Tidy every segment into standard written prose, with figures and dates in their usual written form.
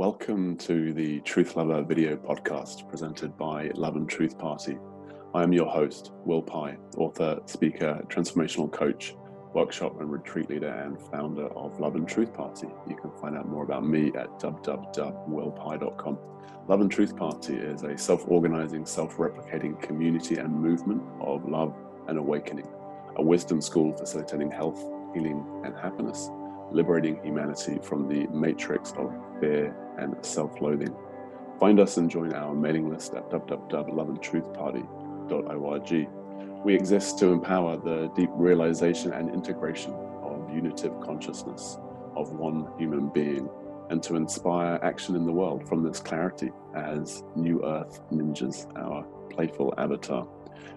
Welcome to the Truth Lover video podcast presented by Love and Truth Party. I am your host, Will Pye, author, speaker, transformational coach, workshop and retreat leader, and founder of Love and Truth Party. You can find out more about me at www.willpye.com. Love and Truth Party is a self-organizing, self-replicating community and movement of love and awakening, a wisdom school facilitating health, healing, and happiness, liberating humanity from the matrix of fear and self-loathing. Find us and join our mailing list at www.loveandtruthparty.org. We exist to empower the deep realization and integration of unitive consciousness of one human being, and to inspire action in the world from this clarity as New Earth Ninjas, our playful avatar.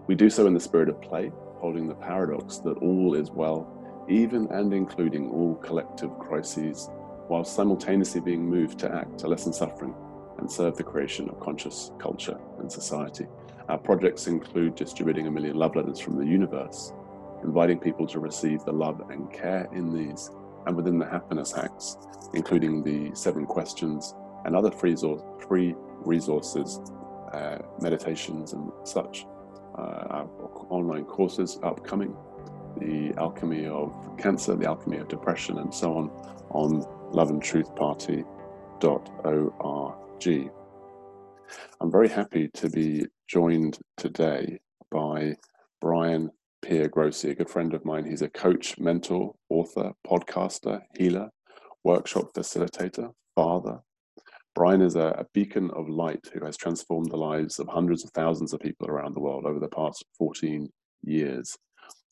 We do so in the spirit of play, holding the paradox that all is well, even and including all collective crises, while simultaneously being moved to act to lessen suffering and serve the creation of conscious culture and society. Our projects include distributing 1 million love letters from the universe, inviting people to receive the love and care in these, and within the happiness hacks, including the 7 questions and other free resources, meditations and such, our online courses upcoming, the alchemy of cancer, the alchemy of depression, and so on loveandtruthparty.org. I'm very happy to be joined today by Brian Piergrossi, a good friend of mine. He's a coach, mentor, author, podcaster, healer, workshop facilitator, father. Brian is a beacon of light who has transformed the lives of hundreds of thousands of people around the world over the past 14 years.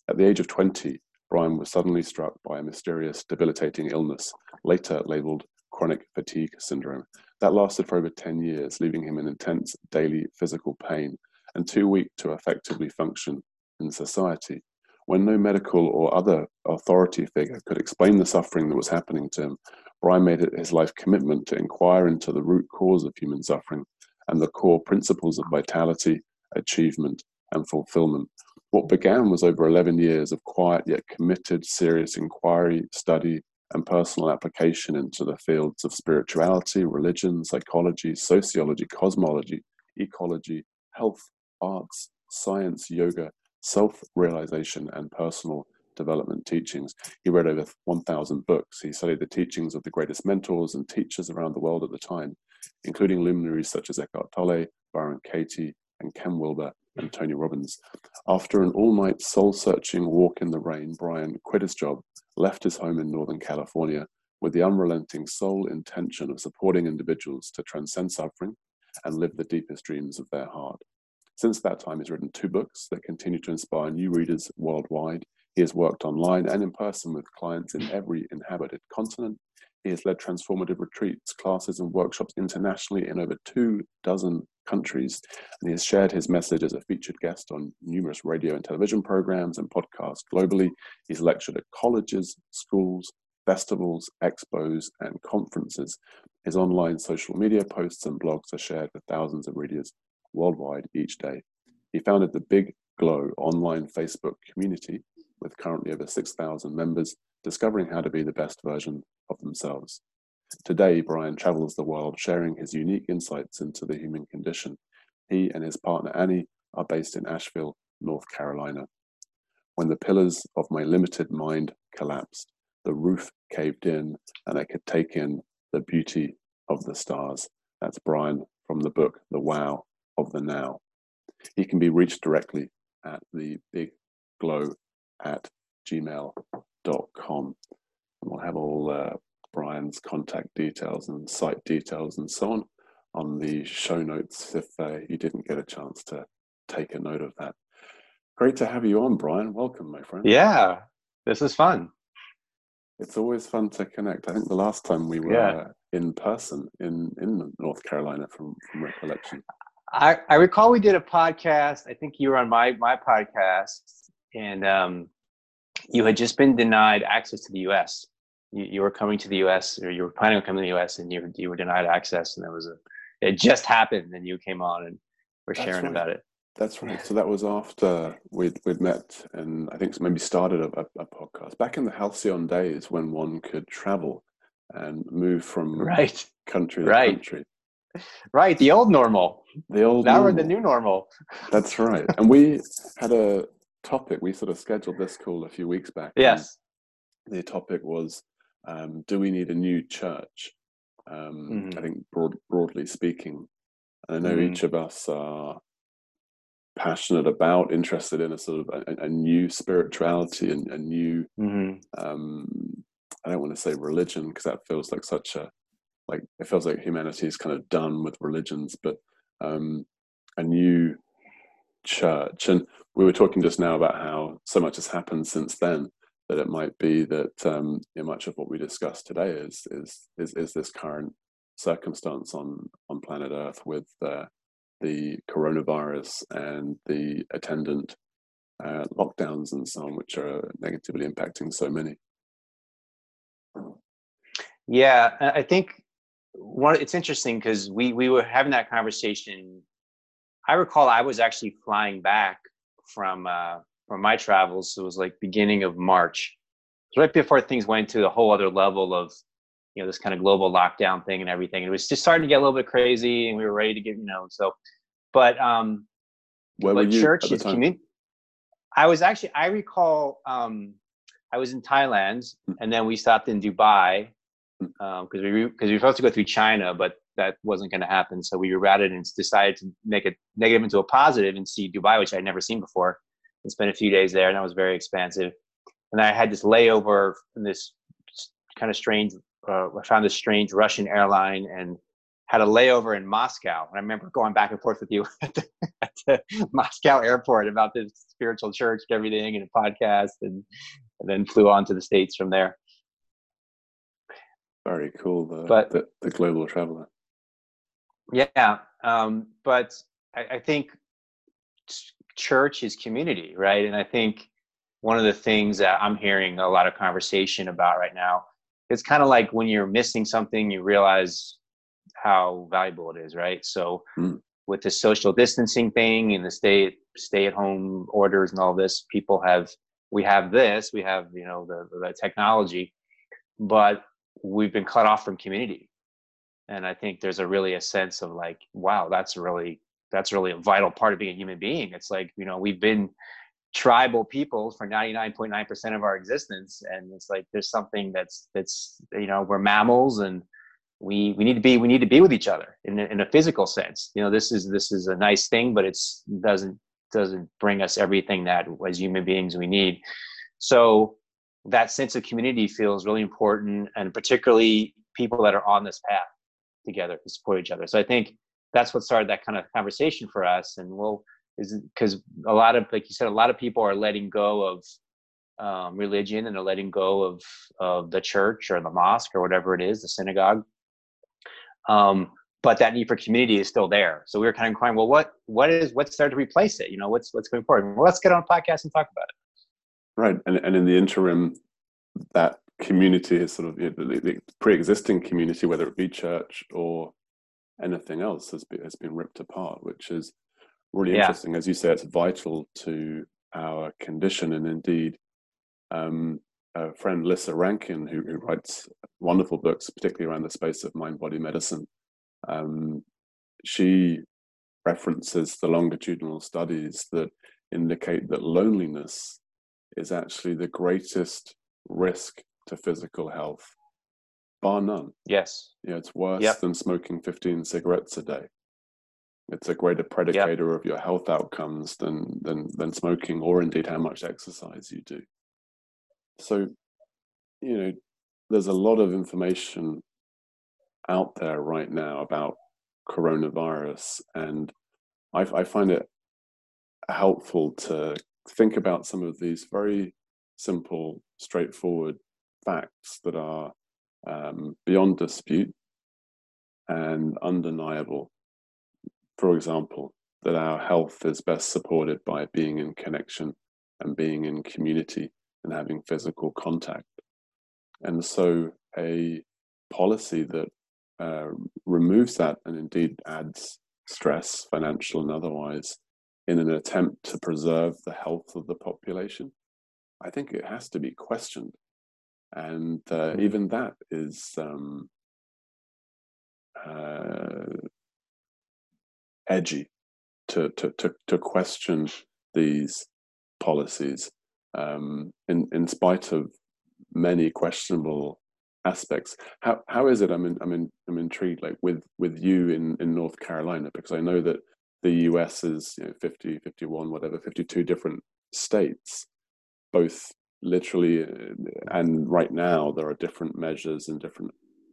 At the age of 20, Brian was suddenly struck by a mysterious, debilitating illness, later labeled chronic fatigue syndrome. That lasted for over 10 years, leaving him in intense daily physical pain and too weak to effectively function in society. When no medical or other authority figure could explain the suffering that was happening to him, Brian made it his life commitment to inquire into the root cause of human suffering and the core principles of vitality, achievement, and fulfillment. What began was over 11 years of quiet yet committed, serious inquiry, study, and personal application into the fields of spirituality, religion, psychology, sociology, cosmology, ecology, health, arts, science, yoga, self-realization, and personal development teachings. He read over 1,000 books. He studied the teachings of the greatest mentors and teachers around the world at the time, including luminaries such as Eckhart Tolle, Byron Katie, and Ken Wilber, and Tony Robbins. After an all-night soul-searching walk in the rain, Brian quit his job, left his home in Northern California with the unrelenting sole intention of supporting individuals to transcend suffering and live the deepest dreams of their heart. Since that time, he's written 2 books that continue to inspire new readers worldwide. He has worked online and in person with clients in every inhabited continent. He has led transformative retreats, classes, and workshops internationally in over 2 dozen countries, and he has shared his message as a featured guest on numerous radio and television programs and podcasts globally. He's lectured at colleges, schools, festivals, expos, and conferences. His online social media posts and blogs are shared with thousands of readers worldwide each day. He founded the Big Glow online Facebook community with currently over 6,000 members, discovering how to be the best version of themselves. Today, Brian travels the world sharing his unique insights into the human condition. He and his partner Annie are based in Asheville, North Carolina. When the pillars of my limited mind collapsed, the roof caved in and I could take in the beauty of the stars. That's Brian from the book, The Wow of the Now. He can be reached directly at thebigglow@gmail.com. And we'll have all Brian's contact details and site details and so on the show notes if you didn't get a chance to take a note of that. Great to have you on, Brian. Welcome, my friend. Yeah, this is fun. It's always fun to connect. I think the last time we were in person in North Carolina from recollection. I recall we did a podcast. I think you were on my podcast, and you had just been denied access to the U.S. You were coming to the U.S., or you were planning on coming to the U.S., and you were denied access, and it just happened, and you came on and were sharing about it. That's right. So that was after we'd met, and I think maybe started a podcast back in the halcyon days when one could travel and move from country to country. Right, the old normal. The old now normal. We're the new normal. That's right. And we had a topic, we sort of scheduled this call a few weeks back. Yes. The topic was, do we need a new church? I think broadly speaking. And I know each of us are passionate about, interested in a sort of a new spirituality and a new, I don't want to say religion, because that feels like such a, like, it feels like humanity is kind of done with religions, but a new church. And we were talking just now about how so much has happened since then that it might be that much of what we discussed today is this current circumstance on planet Earth with the coronavirus and the attendant lockdowns and so on, which are negatively impacting so many. Yeah, I think it's interesting because we were having that conversation. I recall I was actually flying back from my travels. So it was like beginning of March, right before things went to a whole other level of, you know, this kind of global lockdown thing and everything. It was just starting to get a little bit crazy, and we were ready to get, But church is community. I was in Thailand, and then we stopped in Dubai because we were supposed to go through China, but that wasn't going to happen. So we rerouted and decided to make a negative into a positive and see Dubai, which I'd never seen before, and spent a few days there, and that was very expansive. And I had this layover in this kind of strange, I found this strange Russian airline and had a layover in Moscow. And I remember going back and forth with you at the Moscow airport about this spiritual church and everything and a podcast, and then flew on to the States from there. Very cool, the global traveler. Yeah, but I think church is community, right? And I think one of the things that I'm hearing a lot of conversation about right now, it's kind of like when you're missing something, you realize how valuable it is, right? So with the social distancing thing and the stay-at-home orders and all this, we have the technology, but we've been cut off from community. And I think there's a sense of like, wow, that's really a vital part of being a human being. It's like, we've been tribal people for 99.9% of our existence. And it's like, there's something that's we're mammals, and we need to be with each other in a physical sense. This is a nice thing, but it's doesn't bring us everything that as human beings we need. So that sense of community feels really important, and particularly people that are on this path together to support each other. So I think that's what started that kind of conversation for us. And because a lot of, like you said, a lot of people are letting go of religion, and they're letting go of the church or the mosque or whatever it is, the synagogue. But that need for community is still there. So we were kind of inquiring, well, what's there to replace it? What's going forward? Well, let's get on a podcast and talk about it. Right, and in the interim, that community is sort of the pre-existing community, whether it be church or anything else, has been ripped apart, which is really interesting. As you say, it's vital to our condition. And indeed, our friend Lissa Rankin, who writes wonderful books, particularly around the space of mind-body medicine, she references the longitudinal studies that indicate that loneliness is actually the greatest risk to physical health, bar none. Yes. It's worse than smoking 15 cigarettes a day. It's a greater predicator of your health outcomes than smoking, or indeed how much exercise you do. So, there's a lot of information out there right now about coronavirus, and I find it helpful to think about some of these very simple, straightforward facts that are beyond dispute and undeniable. For example, that our health is best supported by being in connection and being in community and having physical contact. And so a policy that removes that and indeed adds stress, financial and otherwise, in an attempt to preserve the health of the population, I think it has to be questioned. And even that is edgy to question these policies, in spite of many questionable aspects. How is it? I'm intrigued. Like with you in North Carolina, because I know that the U.S. is 50, 51, whatever, 52 different states, both literally and right now there are different measures and different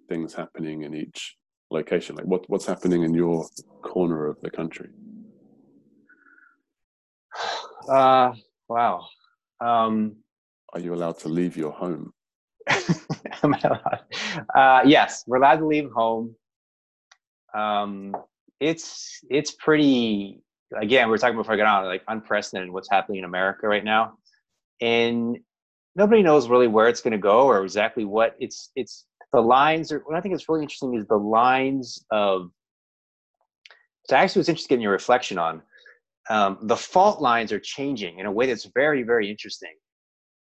things happening in each location. Like what's happening in your corner of the country? Wow. Are you allowed to leave your home? Am I allowed? Yes, we're allowed to leave home. It's pretty, again, we were talking before I got on, like, unprecedented what's happening in America right now. And nobody knows really where it's going to go or exactly what it's the lines are. What I think is really interesting is the lines of, so actually what's interesting in your reflection on, the fault lines are changing in a way that's very, very interesting.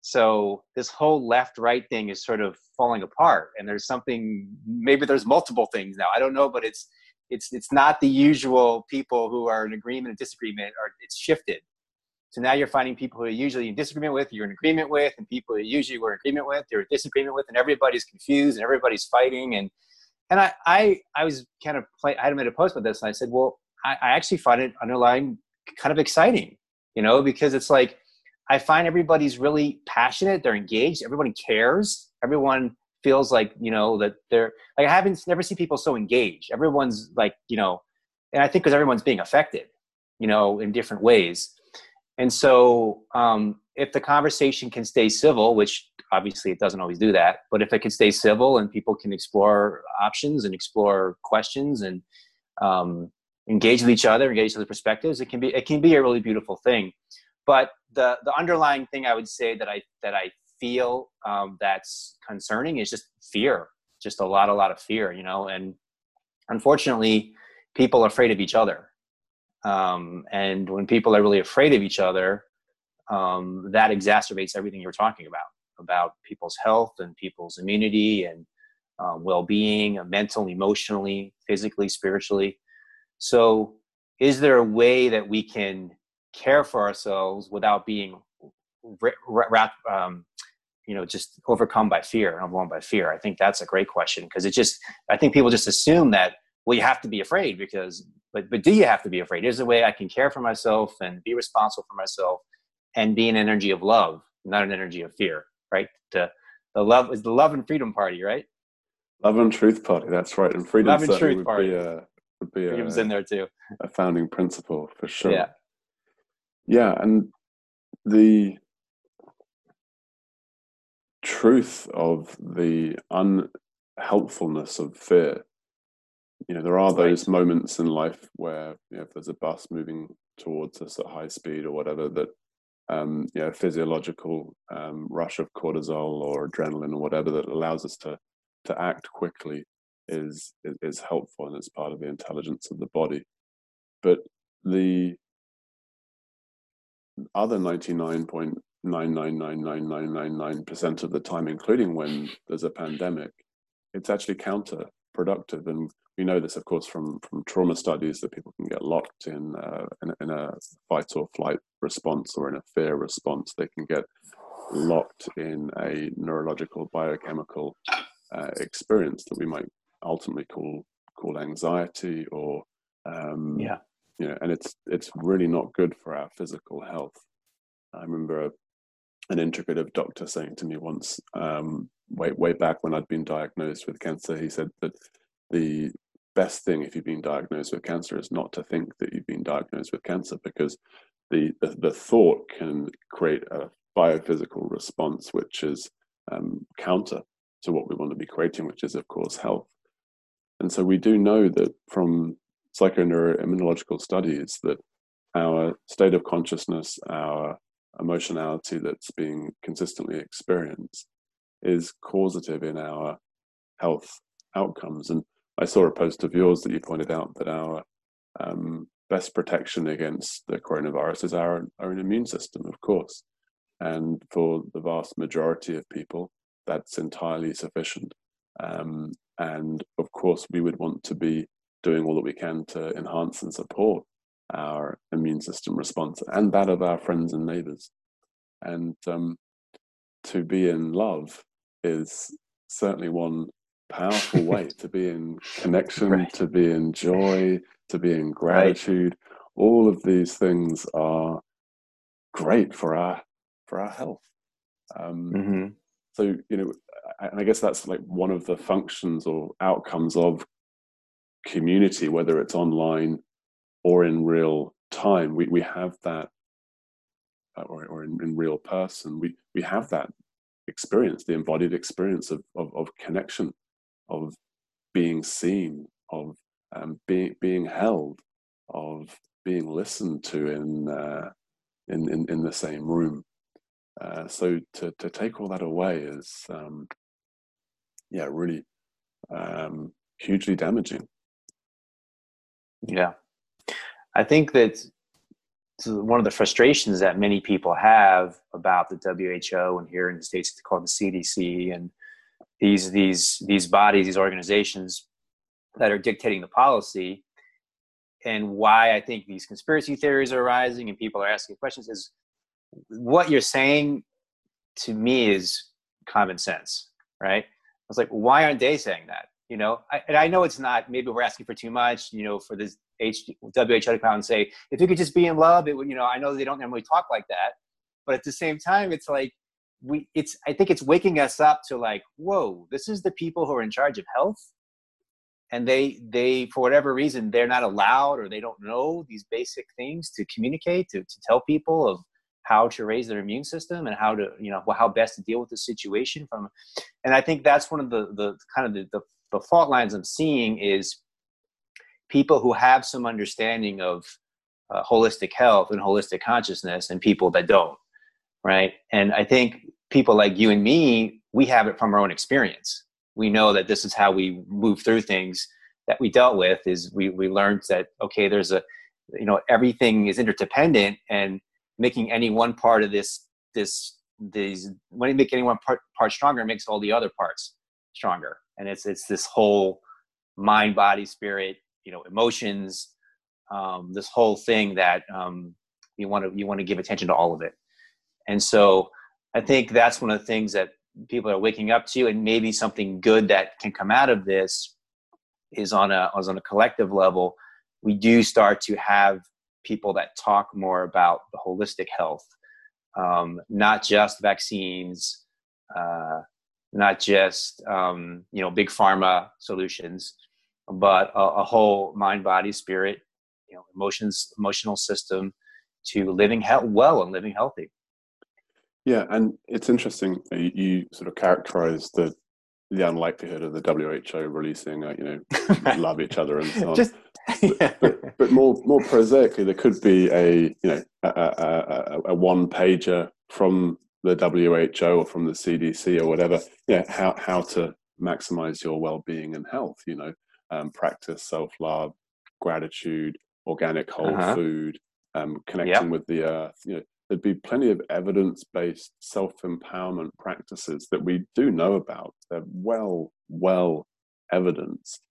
So this whole left-right thing is sort of falling apart, and there's something, maybe there's multiple things now. I don't know, but it's not the usual people who are in agreement and disagreement, or it's shifted. So now you're finding people who are usually in disagreement with, you're in agreement with, and people who usually were in agreement with, you're in disagreement with, and everybody's confused and everybody's fighting. And I was kind of I had made a post about this, and I said, well, I actually find it underlying kind of exciting, because it's like, I find everybody's really passionate. They're engaged. Everyone cares. Everyone feels like, that they're like, I haven't never seen people so engaged. Everyone's like, and I think because everyone's being affected, in different ways. And so if the conversation can stay civil, which obviously it doesn't always do that, but if it can stay civil and people can explore options and explore questions and engage with each other, engage with other perspectives, it can be a really beautiful thing. But the underlying thing I would say that I feel that's concerning is just fear, just a lot of fear, and unfortunately people are afraid of each other. And when people are really afraid of each other, that exacerbates everything you were talking about people's health and people's immunity and well-being, mentally, emotionally, physically, spiritually. So is there a way that we can care for ourselves without being just overcome by fear and overwhelmed by fear? I think that's a great question, because I think people just assume that, well, you have to be afraid but do you have to be afraid? Is there a way I can care for myself and be responsible for myself and be an energy of love, not an energy of fear, right? The love is the Love and Freedom Party, right? Love and Truth Party. That's right. And freedom and truth would party. Be freedom's in there too. A founding principle for sure. Yeah. Yeah, and the truth of the unhelpfulness of fear. There are those moments in life where, if there's a bus moving towards us at high speed or whatever, that physiological rush of cortisol or adrenaline or whatever that allows us to act quickly is helpful, and it's part of the intelligence of the body. But the other 99.999999% of the time, including when there's a pandemic, it's actually counterproductive. And we know this, of course, from trauma studies, that people can get locked in a fight or flight response or in a fear response. They can get locked in a neurological, biochemical experience that we might ultimately call anxiety or and it's really not good for our physical health. I remember an integrative doctor saying to me once, way back when I'd been diagnosed with cancer, he said that the best thing if you've been diagnosed with cancer is not to think that you've been diagnosed with cancer, because the thought can create a biophysical response which is counter to what we want to be creating, which is, of course, health. And so we do know that from psychoneuroimmunological studies that our state of consciousness, our emotionality that's being consistently experienced is causative in our health outcomes. And I saw a post of yours that you pointed out that our best protection against the coronavirus is our own immune system, of course. And for the vast majority of people, that's entirely sufficient And of course, we would want to be doing all that we can to enhance and support our immune system response and that of our friends and neighbors. And to be in love is certainly one powerful way to be in connection, right, to be in joy, to be in gratitude. Right. All of these things are great for our health. Mm-hmm. So, you know, and I guess that's like one of the functions or outcomes of community, whether it's online or in real time. We have that, or in real person, we have that experience, the embodied experience of connection, of being seen, of being held, of being listened to in the same room. So to take all that away is, really hugely damaging. Yeah. I think that one of the frustrations that many people have about the WHO, and here in the States it's called the CDC, and these bodies, these organizations that are dictating the policy, and why I think these conspiracy theories are rising and people are asking questions is, what you're saying to me is common sense, right? I was like, why aren't they saying that? You know, I know it's not, maybe we're asking for too much, you know, for this WHO to come out and say, if you could just be in love, it would, you know, I know they don't normally talk like that, but at the same time, it's like, I think it's waking us up to like, whoa, this is the people who are in charge of health. And they, for whatever reason, they're not allowed, or they don't know these basic things to communicate, to tell people of how to raise their immune system and how to, you know, how best to deal with the situation from. And I think that's one of the kind of the fault lines I'm seeing is people who have some understanding of holistic health and holistic consciousness, and people that don't, right? And I think people like you and me, we have it from our own experience. We know that this is how we move through things that we dealt with, is we learned that, okay, there's a, you know, everything is interdependent, and making any one part of these, when you make any one part stronger, it makes all the other parts stronger. And it's this whole mind, body, spirit, you know, emotions, this whole thing that you want to give attention to all of it. And so I think that's one of the things that people are waking up to, and maybe something good that can come out of this is on a collective level, we do start to have people that talk more about the holistic health, not just vaccines, not just, you know, big pharma solutions, but a whole mind, body, spirit, you know, emotions, emotional system to living well and living healthy. Yeah. And it's interesting. You sort of characterize the unlikelihood of the WHO releasing, you know, love each other and so on. But more prosaically, there could be a one pager from the WHO or from the CDC or whatever. Yeah, how to maximize your well-being and health. You know, practice self-love, gratitude, organic whole food, connecting with the earth. You know, there'd be plenty of evidence-based self-empowerment practices that we do know about. They're well evidenced.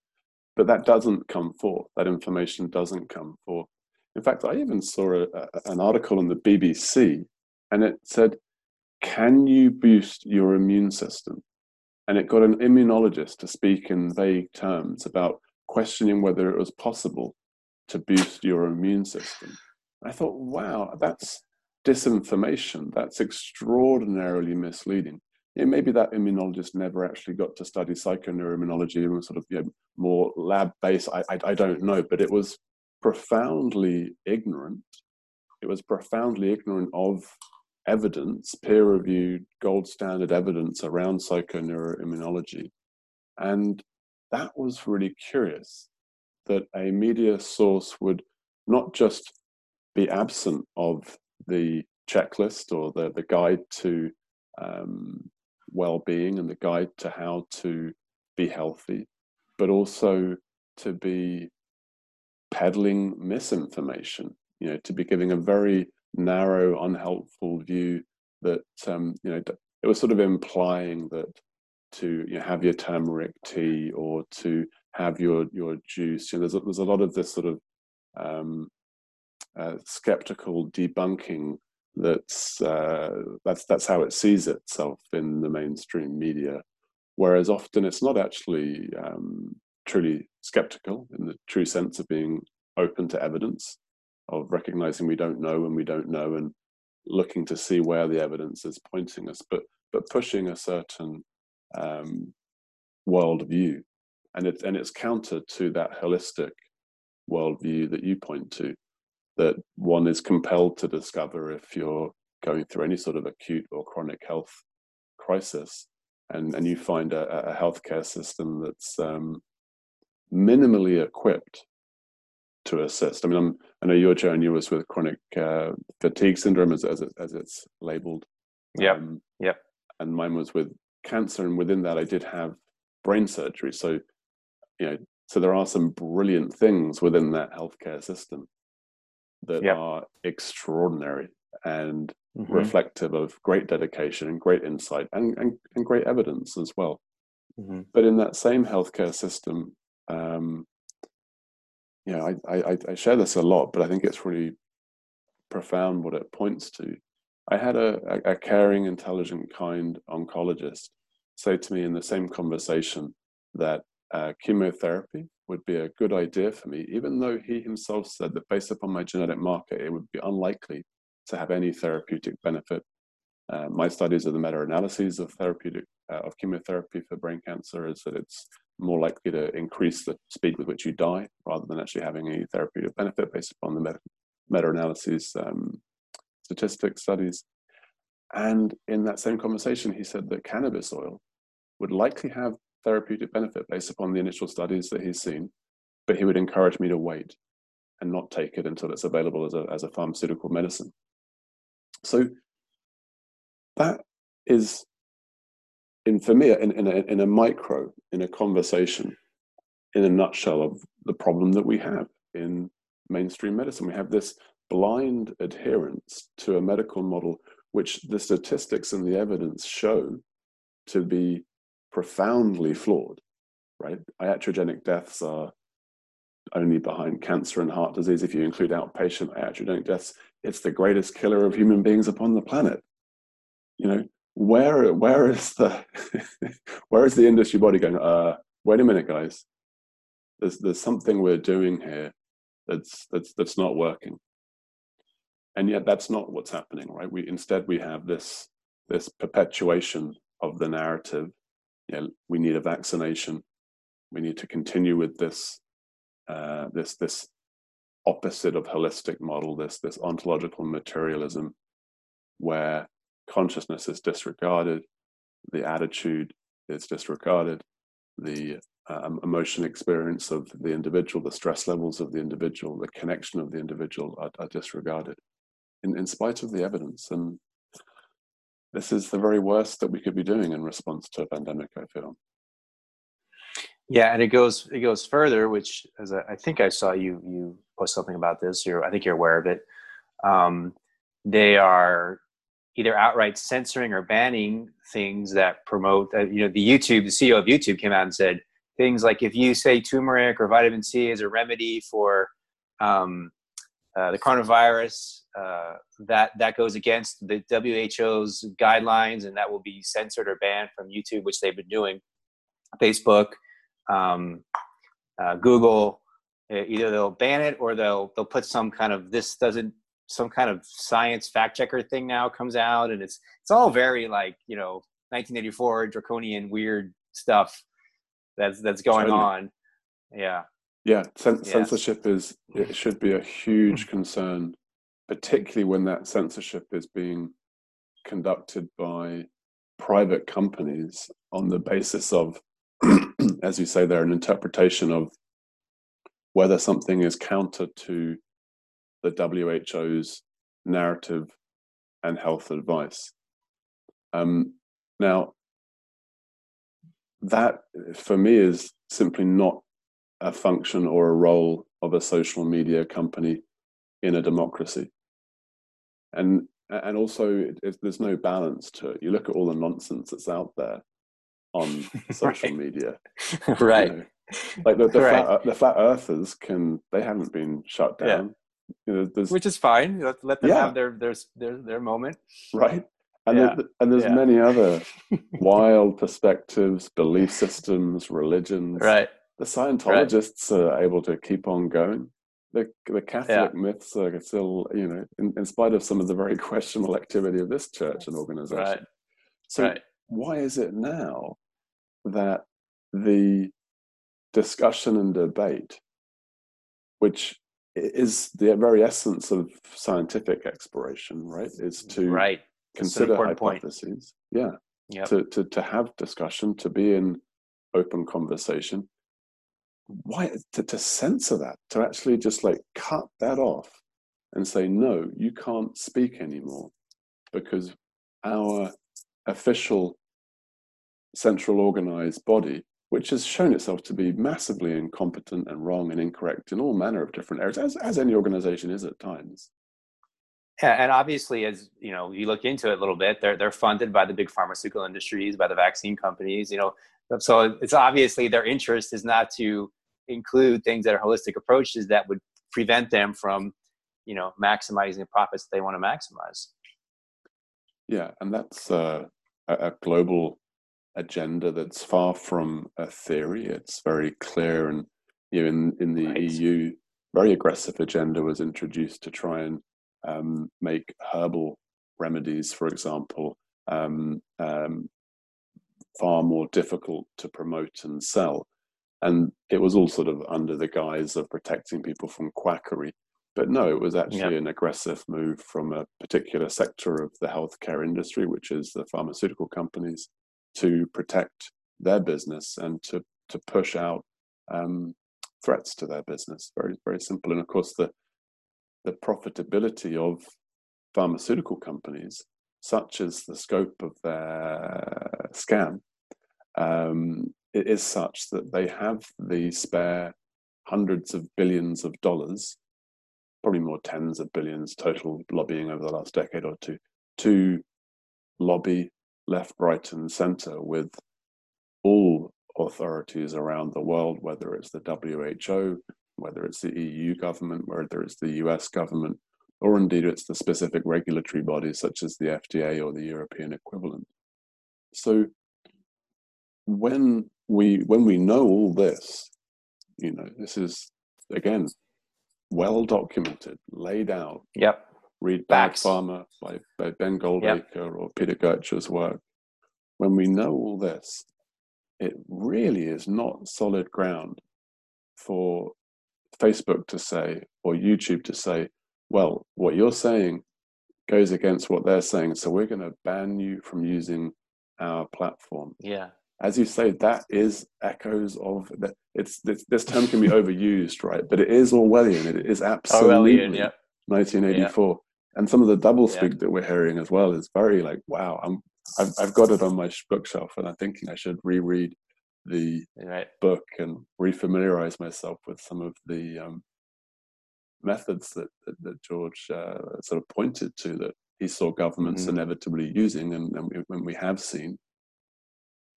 But that doesn't come forth. That information doesn't come forth. In fact, I even saw an article on the BBC, and it said, "Can you boost your immune system?" And it got an immunologist to speak in vague terms about questioning whether it was possible to boost your immune system. I thought, wow, that's disinformation. That's extraordinarily misleading. Yeah, maybe that immunologist never actually got to study psychoneuroimmunology and sort of, you know, more lab-based. I don't know, but it was profoundly ignorant. It was profoundly ignorant of evidence, peer-reviewed, gold standard evidence around psychoneuroimmunology. And that was really curious, that a media source would not just be absent of the checklist or the guide to well-being and the guide to how to be healthy, but also to be peddling misinformation, you know, to be giving a very narrow, unhelpful view that, you know, it was sort of implying that to have your turmeric tea or to have your juice. There's a lot of this sort of skeptical debunking that's how it sees itself in the mainstream media, whereas often it's not actually truly skeptical in the true sense of being open to evidence, of recognizing we don't know and we don't know, and looking to see where the evidence is pointing us, but pushing a certain worldview, and it's counter to that holistic worldview that you point to, that one is compelled to discover if you're going through any sort of acute or chronic health crisis, and you find a healthcare system that's minimally equipped to assist. I mean, I know your journey was with chronic fatigue syndrome, as it's labelled. Yeah. And mine was with cancer, and within that, I did have brain surgery. So, so there are some brilliant things within that healthcare system that are extraordinary and reflective of great dedication and great insight and great evidence as well. But in that same healthcare system, I share this a lot, but I think it's really profound what it points to. I had a caring, intelligent, kind oncologist say to me in the same conversation that chemotherapy would be a good idea for me, even though he himself said that based upon my genetic marker, it would be unlikely to have any therapeutic benefit. My studies of the meta-analyses of chemotherapy for brain cancer is that it's more likely to increase the speed with which you die rather than actually having any therapeutic benefit based upon the meta-analyses statistics studies. And in that same conversation, he said that cannabis oil would likely have therapeutic benefit based upon the initial studies that he's seen, but he would encourage me to wait and not take it until it's available as a pharmaceutical medicine. So that is, for me, in a micro, in a conversation, in a nutshell of the problem that we have in mainstream medicine. We have this blind adherence to a medical model which the statistics and the evidence show to be profoundly flawed, right? Iatrogenic deaths are only behind cancer and heart disease. If you include outpatient iatrogenic deaths, it's the greatest killer of human beings upon the planet. Where is the where is the industry body going? Wait a minute, guys. There's something we're doing here that's not working, and yet that's not what's happening, right? Instead we have this perpetuation of the narrative. We need a vaccination. We need to continue with this this opposite of holistic model, this ontological materialism, where consciousness is disregarded, the attitude is disregarded, the emotion experience of the individual, the stress levels of the individual, the connection of the individual are disregarded, in spite of the evidence. And this is the very worst that we could be doing in response to a pandemic, I feel. Yeah, and it goes further, which, as I think I saw you post something about this. I think you're aware of it. They are either outright censoring or banning things that promote. The CEO of YouTube came out and said things like, if you say turmeric or vitamin C is a remedy for the coronavirus, that goes against the WHO's guidelines, and that will be censored or banned from YouTube, which they've been doing. Facebook, Google, either they'll ban it or they'll put some kind of some kind of science fact checker thing now comes out, and it's all very 1984 draconian weird stuff that's going on. Censorship should be a huge concern, particularly when that censorship is being conducted by private companies on the basis of, as you say, they're an interpretation of whether something is counter to the WHO's narrative and health advice. Now, that for me is simply not a function or a role of a social media company in a democracy. And also, there's no balance to it. You look at all the nonsense that's out there, on social media. Right. You know? Like the flat earthers they haven't been shut down. Yeah. You know, which is fine. Let them have their moment. Right. And, there's many other wild perspectives, belief systems, religions. Right. The Scientologists are able to keep on going. The Catholic myths are still, you know, in spite of some of the very questionable activity of this church and organization. Right. So why is it now that the discussion and debate, which is the very essence of scientific exploration, right, is to consider hypotheses, to have discussion, to be in open conversation, why to censor that, to actually just like cut that off and say, no, you can't speak anymore because our official central organized body, which has shown itself to be massively incompetent and wrong and incorrect in all manner of different areas, as any organization is at times. Yeah, and obviously, as you know, you look into it a little bit, they're funded by the big pharmaceutical industries, by the vaccine companies, you know. So it's obviously their interest is not to include things that are holistic approaches that would prevent them from, you know, maximizing the profits they want to maximize. Yeah, and that's a global agenda that's far from a theory. It's very clear, and you know, in the EU, very aggressive agenda was introduced to try and make herbal remedies, for example, far more difficult to promote and sell. And it was all sort of under the guise of protecting people from quackery. But no, it was actually an aggressive move from a particular sector of the healthcare industry, which is the pharmaceutical companies, to protect their business and to push out threats to their business. Very, very simple. And of course, the profitability of pharmaceutical companies, such as the scope of their scam, it is such that they have the spare hundreds of billions of dollars, probably more tens of billions total lobbying over the last decade or two, to lobby left, right, and center with all authorities around the world, whether it's the WHO, whether it's the EU government, whether it's the US government, or indeed it's the specific regulatory bodies such as the FDA or the European equivalent. So when we know all this, you know, this is, again, well documented, laid out. Yep. Read Bad Pharma by Ben Goldacre or Peter Gurcha's work. When we know all this, it really is not solid ground for Facebook to say or YouTube to say, well, what you're saying goes against what they're saying, so we're going to ban you from using our platform. Yeah. As you say, that is echoes of that. This term can be overused, right? But it is Orwellian. It is absolutely Orwellian, 1984. Yeah. And some of the doublespeak that we're hearing as well is very like, wow, I've got it on my bookshelf, and I'm thinking I should reread the book and refamiliarize myself with some of the methods that George sort of pointed to, that he saw governments inevitably using, and we have seen,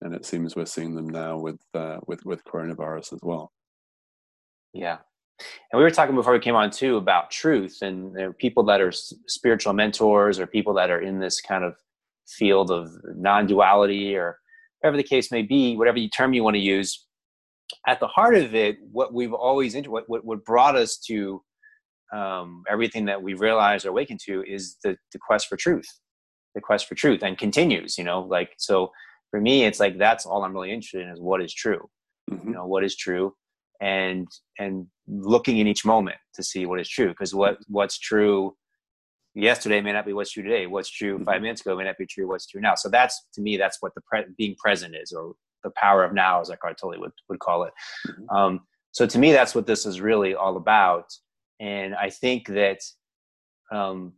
and it seems we're seeing them now with coronavirus as well. Yeah, and we were talking before we came on too about truth, and you know, people that are spiritual mentors or people that are in this kind of field of non-duality or whatever the case may be, whatever term you want to use. At the heart of it, what we've always what brought us to everything that we realize or awaken to is the quest for truth. The quest for truth, and continues, you know, like, so for me, it's like, that's all I'm really interested in is what is true, you know, what is true, and looking in each moment to see what is true. Cause what's true yesterday may not be what's true today. What's true 5 minutes ago may not be true what's true now. So that's, to me, that's what the being present is, or the power of now, as Eckhart Tolle would call it. So to me, that's what this is really all about. And I think that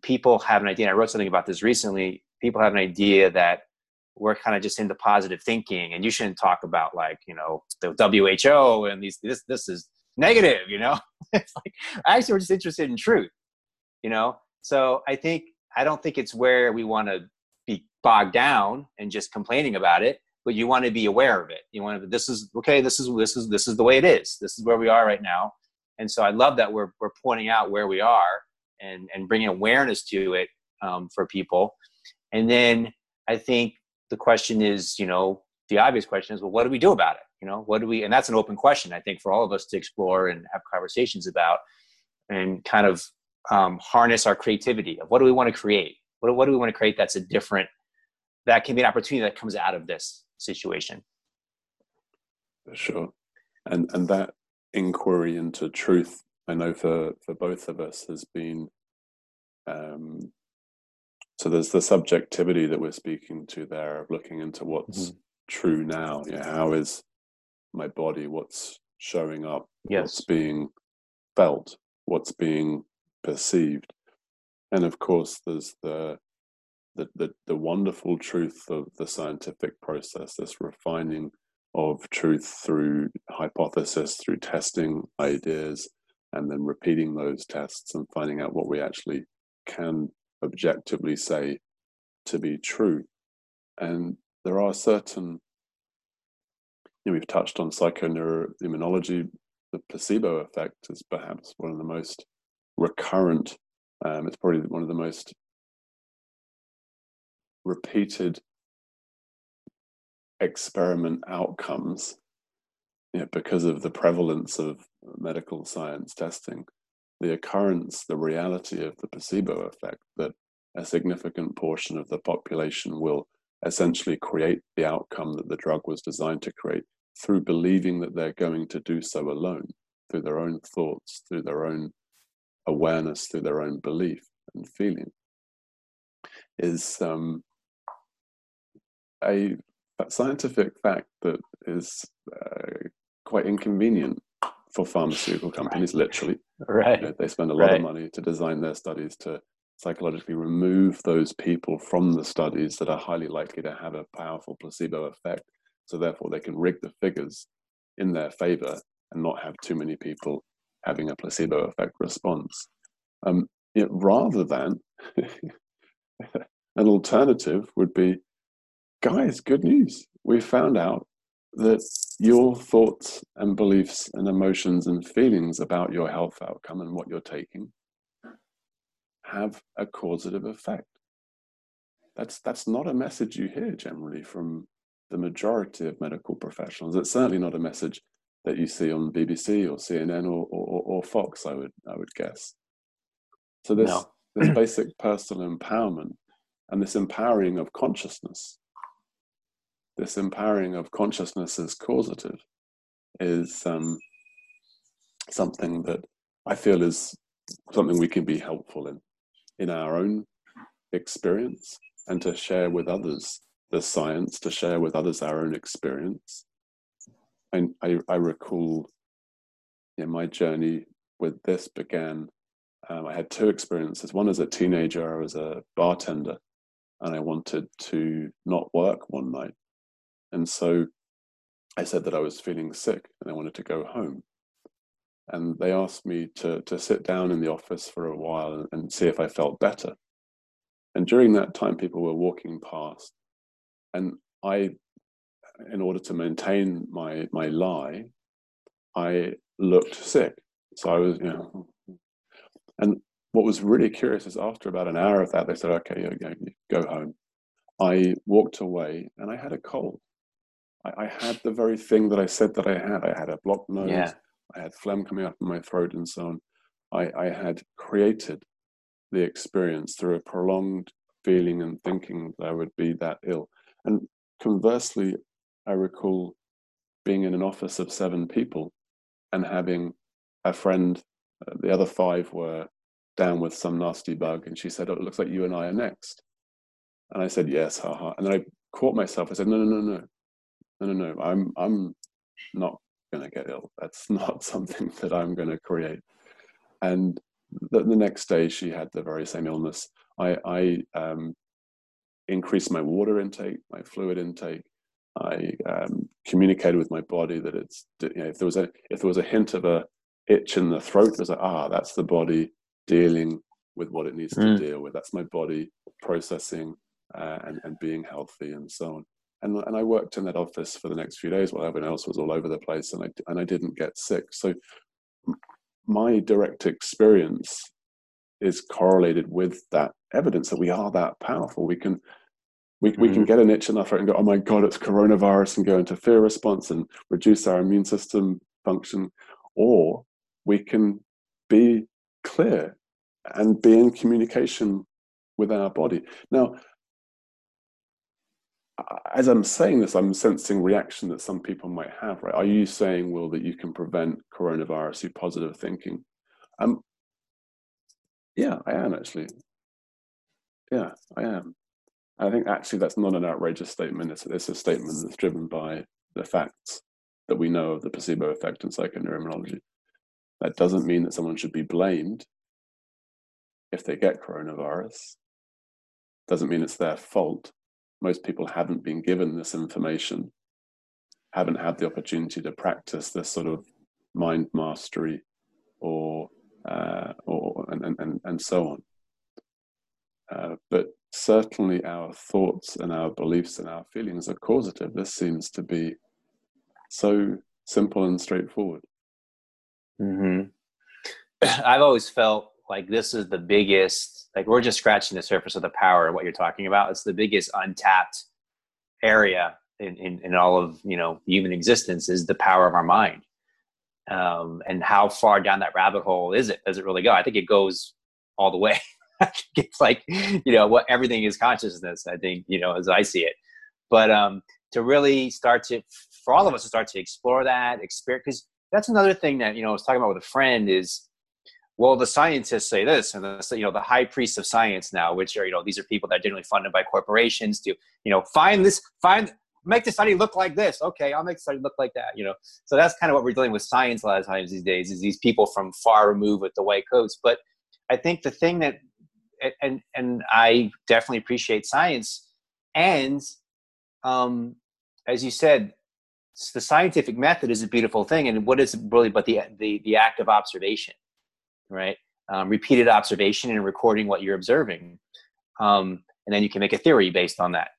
people have an idea, and I wrote something about this recently, people have an idea that we're kind of just into positive thinking, and you shouldn't talk about, like, you know, the WHO and this is negative, you know? It's like, actually, we're just interested in truth, you know? So I don't think it's where we want to be bogged down and just complaining about it. but you want to be aware of it. You want to, this is the way it is. This is where we are right now. And so I love that we're pointing out where we are and bringing awareness to it for people. And then I think the question is, you know, the obvious question is, well, what do we do about it? You know, what do we, and that's an open question, I think, for all of us to explore and have conversations about and kind of harness our creativity of what do we want to create? What do we want to create that's a different, that can be an opportunity that comes out of this situation? For sure. And that inquiry into truth, I know for both of us has been, so there's the subjectivity that we're speaking to there of looking into what's true now. Yeah, how is my body? What's showing up? Yes. What's being felt? What's being perceived? And of course, there's the wonderful truth of the scientific process, this refining of truth through hypothesis, through testing ideas, and then repeating those tests and finding out what we actually can objectively say to be true. And there are certain, you know, we've touched on psychoneuroimmunology. The placebo effect is perhaps one of the most recurrent, it's probably one of the most repeated experiment outcomes, you know, because of the prevalence of medical science testing, the occurrence, the reality of the placebo effect, that a significant portion of the population will essentially create the outcome that the drug was designed to create through believing that they're going to do so alone, through their own thoughts, through their own awareness, through their own belief and feeling, is a scientific fact that is quite inconvenient for pharmaceutical companies, literally. Right. You know, they spend a lot of money to design their studies to psychologically remove those people from the studies that are highly likely to have a powerful placebo effect. So therefore they can rig the figures in their favor and not have too many people having a placebo effect response. You know, rather than an alternative would be, guys, good news. We found out that your thoughts and beliefs and emotions and feelings about your health outcome and what you're taking have a causative effect. That's not a message you hear generally from the majority of medical professionals. It's certainly not a message that you see on BBC or CNN or Fox, I would guess. So this basic personal empowerment and this empowering of consciousness, this empowering of consciousness as causative is something that I feel is something we can be helpful in our own experience, and to share with others the science, to share with others our own experience. And I recall, you know, my journey with this began, I had two experiences. One, as a teenager, I was a bartender and I wanted to not work one night. And so I said that I was feeling sick and I wanted to go home. And they asked me to sit down in the office for a while and see if I felt better. And during that time, people were walking past. And I, in order to maintain my lie, I looked sick. So I was, you know. And what was really curious is after about an hour of that, they said, okay, you go home. I walked away and I had a cold. I had the very thing that I said that I had. I had a blocked nose. Yeah. I had phlegm coming up in my throat and so on. I had created the experience through a prolonged feeling and thinking that I would be that ill. And conversely, I recall being in an office of 7 people and having a friend, the other 5 were down with some nasty bug. And she said, oh, it looks like you and I are next. And I said, yes, haha. And then I caught myself. I said, no. I'm not going to get ill. That's not something that I'm going to create. And the next day she had the very same illness. I increased my water intake, my fluid intake. I communicated with my body that it's, you know, if there was a hint of a itch in the throat, it was like, that's the body dealing with what it needs to deal with. That's my body processing and being healthy and so on. And I worked in that office for the next few days while everyone else was all over the place, and I didn't get sick. So my direct experience is correlated with that evidence that we are that powerful. We can get an itch in our throat and go, oh my God, it's coronavirus, and go into fear response and reduce our immune system function. Or we can be clear and be in communication with our body. Now, as I'm saying this, I'm sensing reaction that some people might have, right? Are you saying, Will, that you can prevent coronavirus through positive thinking? Yeah, I am actually. Yeah, I am. I think actually that's not an outrageous statement. It's a statement that's driven by the facts that we know of the placebo effect in psychoneuroimmunology. That doesn't mean that someone should be blamed if they get coronavirus. Doesn't mean it's their fault. Most people haven't been given this information, haven't had the opportunity to practice this sort of mind mastery, and so on. But certainly our thoughts and our beliefs and our feelings are causative. This seems to be so simple and straightforward. Mm-hmm. I've always felt like this is the biggest, like we're just scratching the surface of the power of what you're talking about. It's the biggest untapped area in all of, you know, human existence, is the power of our mind. And how far down that rabbit hole is it? Does it really go? I think it goes all the way. I think it's like, you know, what everything is consciousness, I think, you know, as I see it. But to really start to, for all of us to start to explore that experience, because that's another thing that, you know, I was talking about with a friend is, well, the scientists say this, and the, you know, the high priests of science now, which are, you know, these are people that are generally funded by corporations to, you know, make the study look like this. Okay, I'll make the study look like that, you know. So that's kind of what we're dealing with science a lot of times these days, is these people from far removed with the white coats. But I think the thing that, and I definitely appreciate science, and as you said, the scientific method is a beautiful thing, and what is really but the act of observation, right? Repeated observation and recording what you're observing, and then you can make a theory based on that.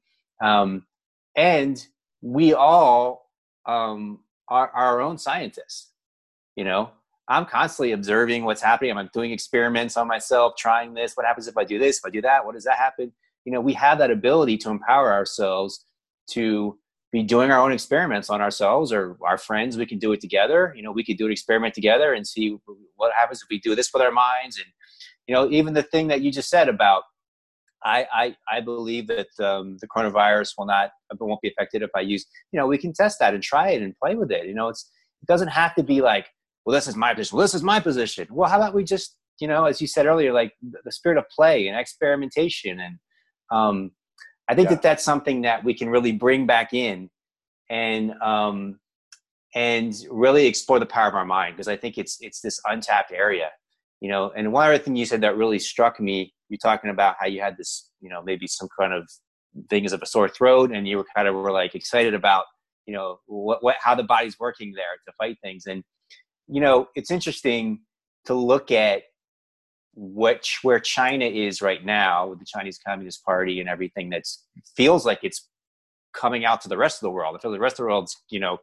And we all are our own scientists. You know, I'm constantly observing what's happening. I'm doing experiments on myself, trying this. What happens if I do this? If I do that, what does that happen? You know, we have that ability to empower ourselves to be doing our own experiments on ourselves or our friends. We can do it together. You know, we could do an experiment together and see what happens if we do this with our minds. And, you know, even the thing that you just said about, I believe that the coronavirus won't be affected if I use, you know, we can test that and try it and play with it. You know, it doesn't have to be like, well, this is my position. Well, this is my position. Well, how about we just, you know, as you said earlier, like the spirit of play and experimentation. And I think that's something that we can really bring back in and really explore the power of our mind. Cause I think it's this untapped area, you know. And one other thing you said that really struck me, you're talking about how you had this, you know, maybe some kind of things of a sore throat, and you were kind of were like excited about, you know, how the body's working there to fight things. And, you know, it's interesting to look at where China is right now with the Chinese Communist Party and everything that's feels like it's coming out to the rest of the world. I feel the rest of the world's, you know,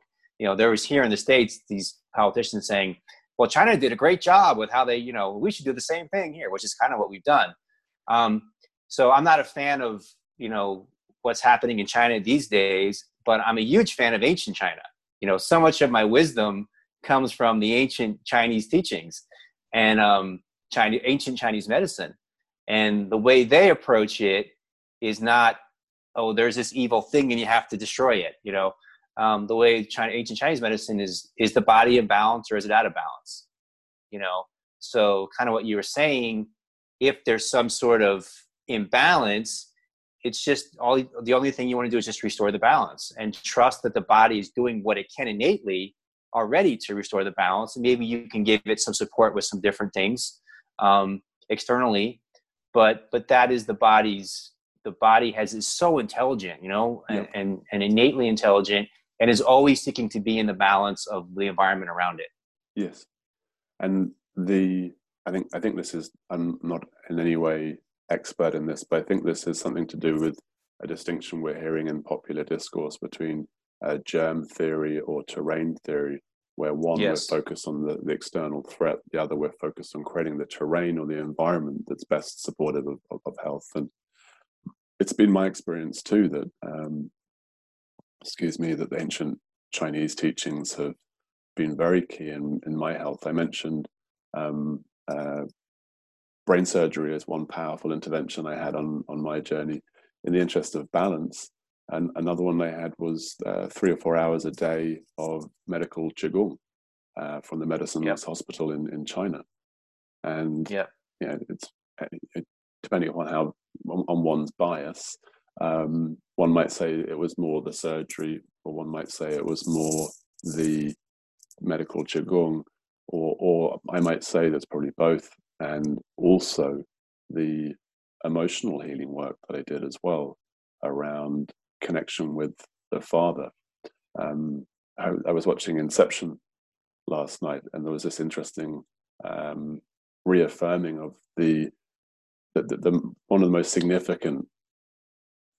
there was here in the States, these politicians saying, well, China did a great job with how they, you know, we should do the same thing here, which is kind of what we've done. So I'm not a fan of, you know, what's happening in China these days, but I'm a huge fan of ancient China. You know, so much of my wisdom comes from the ancient Chinese teachings and ancient Chinese medicine. And the way they approach it is not, oh, there's this evil thing and you have to destroy it. You know, the way ancient Chinese medicine is the body in balance or is it out of balance? You know, so kind of what you were saying, if there's some sort of imbalance, it's just the only thing you want to do is just restore the balance and trust that the body is doing what it can innately already to restore the balance. And maybe you can give it some support with some different things externally, but that is the body is so intelligent, you know, and innately intelligent, and is always seeking to be in the balance of the environment around it. Yes, and I think this is, I'm not in any way expert in this, but I think this is something to do with a distinction we're hearing in popular discourse between germ theory or terrain theory, where one yes. we're focused on the external threat, the other we're focused on creating the terrain or the environment that's best supportive of health. And it's been my experience too that, that the ancient Chinese teachings have been very key in my health. I mentioned brain surgery as one powerful intervention I had on my journey in the interest of balance. And another one they had was 3 or 4 hours a day of medical qigong from the Medicine Lodge Hospital in China. And it's depending upon how on one's bias, one might say it was more the surgery, or one might say it was more the medical qigong, or I might say that's probably both, and also the emotional healing work that I did as well around connection with the father. I was watching Inception last night, and there was this interesting reaffirming of the one of the most significant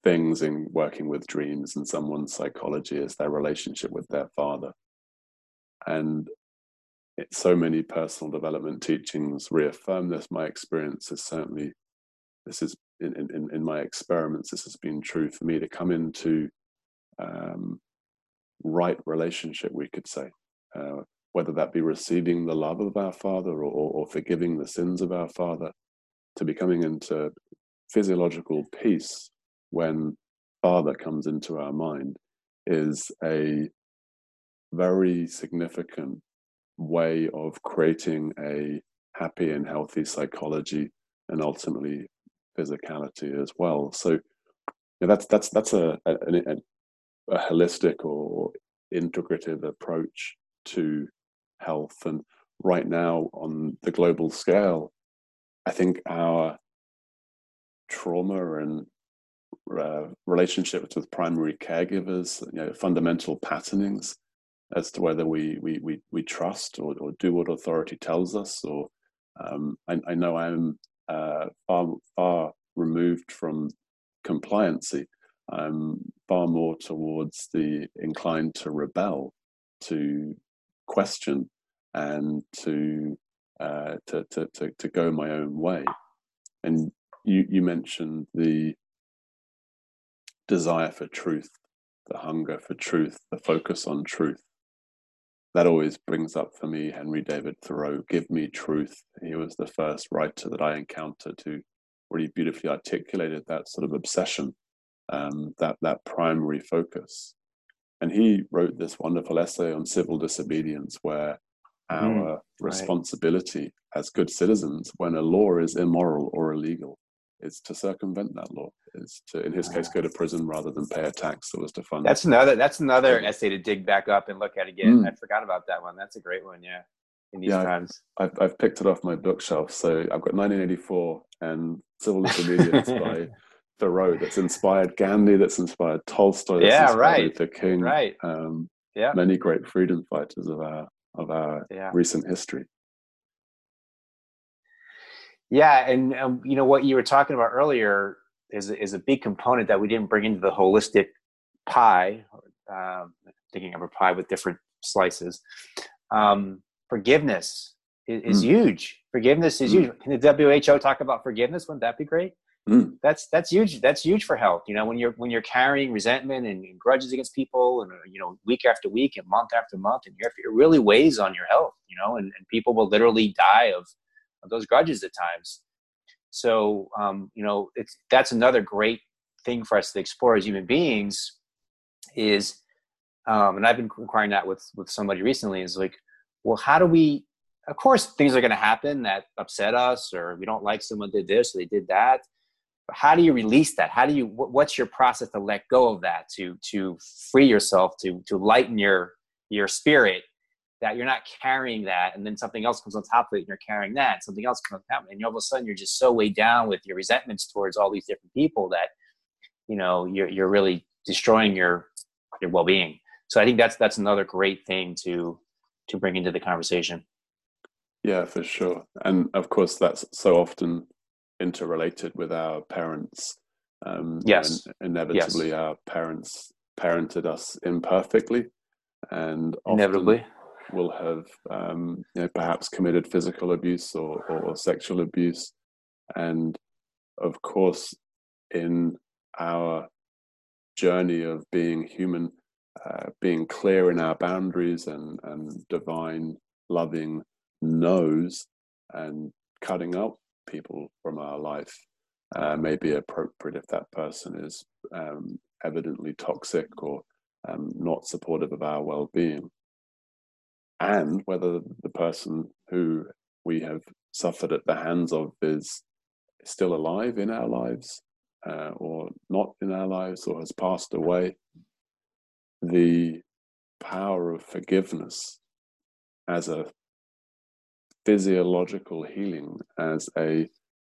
things in working with dreams and someone's psychology is their relationship with their father. And it's so many personal development teachings reaffirm this. My experience is certainly this is in my experiments, this has been true for me to come into right relationship, we could say, whether that be receiving the love of our father or forgiving the sins of our father, to becoming into physiological peace when father comes into our mind, is a very significant way of creating a happy and healthy psychology and ultimately physicality as well. So that's a holistic or integrative approach to health. And right now on the global scale, I think our trauma and relationships with primary caregivers, fundamental patternings as to whether we trust or do what authority tells us, or I know I'm far removed from compliancy. I'm far more towards the inclined to rebel, to question, and to go my own way. And you mentioned the desire for truth, the hunger for truth, the focus on truth. That always brings up for me Henry David Thoreau, "Give me truth." He was the first writer that I encountered who really beautifully articulated that sort of obsession, that primary focus. And he wrote this wonderful essay on civil disobedience, where our responsibility as good citizens, when a law is immoral or illegal, is to circumvent that law. Is to, in his case, go to prison rather than pay a tax that was to fund. That's another essay to dig back up and look at again. I forgot about that one. That's a great one. Yeah. In these times, I've picked it off my bookshelf. So I've got 1984 and Civil Disobedience by Thoreau. That's inspired Gandhi. That's inspired Tolstoy. That's inspired Luther King. Right. Many great freedom fighters of our recent history. Yeah, and what you were talking about earlier is a big component that we didn't bring into the holistic pie. Thinking of a pie with different slices. Forgiveness is huge. Forgiveness is huge. Can the WHO talk about forgiveness? Wouldn't that be great? That's huge. That's huge for health. When you're carrying resentment and grudges against people, and week after week and month after month and year after year, it really weighs on your health. And people will literally die of those grudges at times. So, that's another great thing for us to explore as human beings is, and I've been inquiring that with somebody recently, is like, well, how do we, of course things are going to happen that upset us, or we don't like someone did this, or they did that. But how do you release that? What's your process to let go of that, to free yourself, to lighten your spirit, that you're not carrying that, and then something else comes on top of it and you're carrying that, something else comes on top of it, and all of a sudden you're just so weighed down with your resentments towards all these different people that, you're really destroying your well-being. So I think that's another great thing to bring into the conversation. Yeah, for sure. And of course that's so often interrelated with our parents Yes. And inevitably, yes, our parents parented us imperfectly, and often inevitably will have perhaps committed physical abuse or sexual abuse. And of course, in our journey of being human, being clear in our boundaries and divine, loving knows, and cutting up people from our life may be appropriate if that person is evidently toxic or not supportive of our well-being. And whether the person who we have suffered at the hands of is still alive in our lives or not in our lives, or has passed away, the power of forgiveness as a physiological healing, as a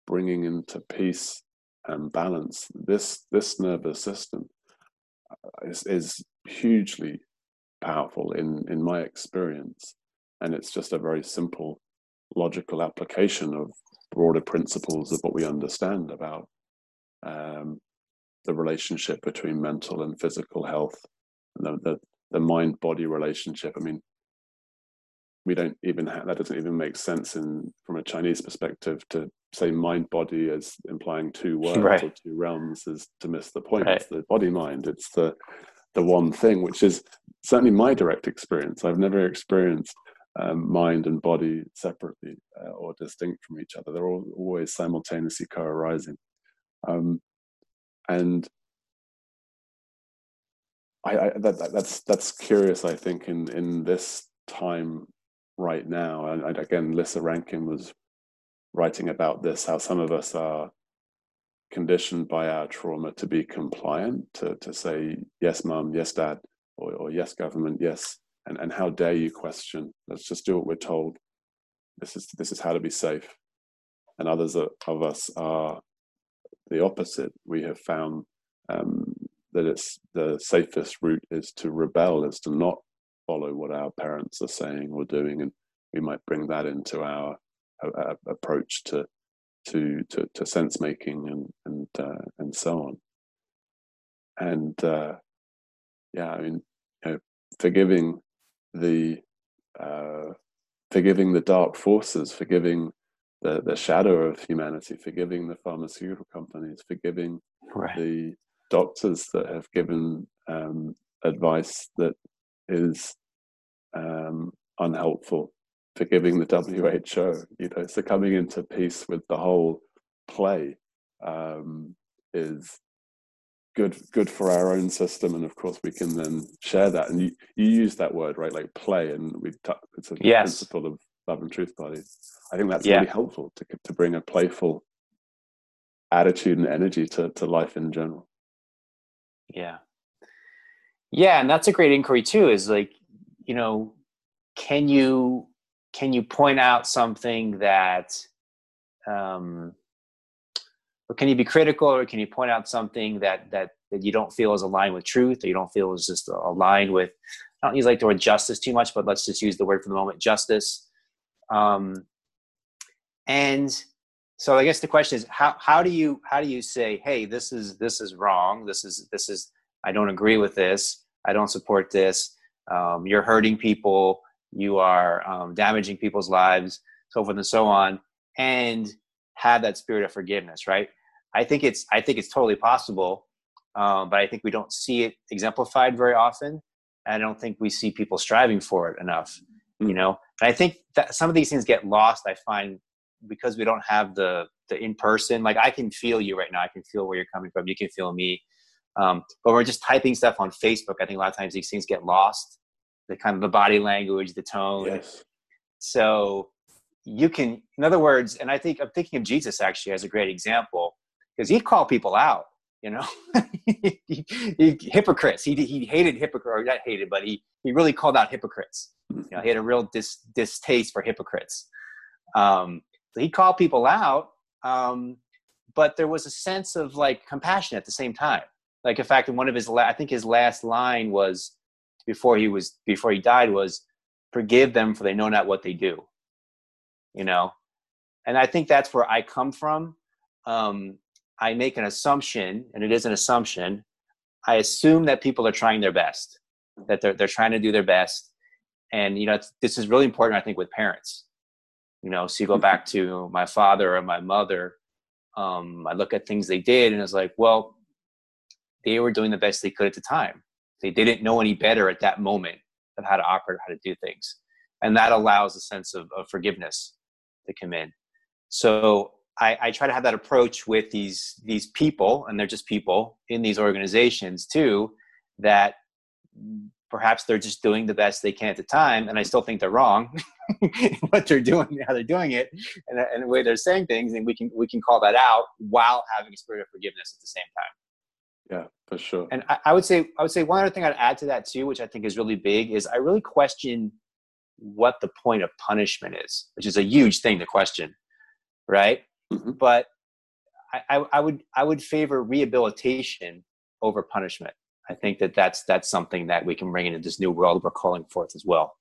bringing into peace and balance this nervous system is hugely powerful in my experience. And it's just a very simple logical application of broader principles of what we understand about the relationship between mental and physical health, and the mind-body relationship. I mean, we don't even have, that doesn't even make sense from a Chinese perspective to say mind-body as implying two worlds, right, or two realms, is to miss the point. Right. It's the body-mind. It's the one thing, which is certainly my direct experience. I've never experienced mind and body separately or distinct from each other. They're all always simultaneously co-arising. And that's curious, I think, in this time right now. And again, Lissa Rankin was writing about this, how some of us are conditioned by our trauma to be compliant, to say, yes, mom, yes, dad, or yes, government, yes. And how dare you question? Let's just do what we're told. This is how to be safe. And others of us are the opposite. We have found that it's the safest route is to rebel, is to not follow what our parents are saying or doing, and we might bring that into our approach to sense making and so on. And forgiving the dark forces, forgiving the shadow of humanity, forgiving the pharmaceutical companies, forgiving, right, the doctors that have given advice that is unhelpful, forgiving the WHO, so coming into peace with the whole play is good for our own system. And of course we can then share that. And you use that word, right, like play, and it's a, yes, principle of Love and Truth Party. I think that's, yeah, really helpful to bring a playful attitude and energy to life in general. Yeah, and that's a great inquiry too, is like, can you point out something that, or can you be critical, or can you point out something that you don't feel is aligned with truth, or you don't feel is just aligned with, I don't use like the word justice too much, but let's just use the word for the moment, justice. And so I guess the question is, how do you say, hey, this is wrong, this is I don't agree with this, I don't support this, you're hurting people, you are damaging people's lives, so forth and so on, and have that spirit of forgiveness, right? I think it's totally possible, but I think we don't see it exemplified very often. I don't think we see people striving for it enough, And I think that some of these things get lost, I find, because we don't have the in-person, like I can feel you right now, I can feel where you're coming from, you can feel me. But we're just typing stuff on Facebook. I think a lot of times these things get lost, the kind of the body language, the tone. Yes. So you can, in other words, and I'm thinking of Jesus actually as a great example, because he called people out, hypocrites. He hated hypocrites, or not hated, but he really called out hypocrites. He had a real distaste for hypocrites. So he called people out, but there was a sense of like compassion at the same time. Like, in fact, in one of his, I think his last line was, before he died, was, "Forgive them, for they know not what they do." And I think that's where I come from. I make an assumption, and it is an assumption. I assume that people are trying their best, that they're trying to do their best. And, you know, this is really important, I think, with parents. You know, so you go back to my father or my mother, I look at things they did and it's like, well, they were doing the best they could at the time. They didn't know any better at that moment of how to operate, how to do things. And that allows a sense of forgiveness to come in. So I try to have that approach with these people, and they're just people in these organizations too, that perhaps they're just doing the best they can at the time. And I still think they're wrong, what they're doing, how they're doing it, and the way they're saying things. And we can call that out while having a spirit of forgiveness at the same time. Yeah, for sure. And I would say one other thing I'd add to that too, which I think is really big, is I really question what the point of punishment is, which is a huge thing to question, right? Mm-hmm. But I would favor rehabilitation over punishment. I think that that's something that we can bring into this new world we're calling forth as well.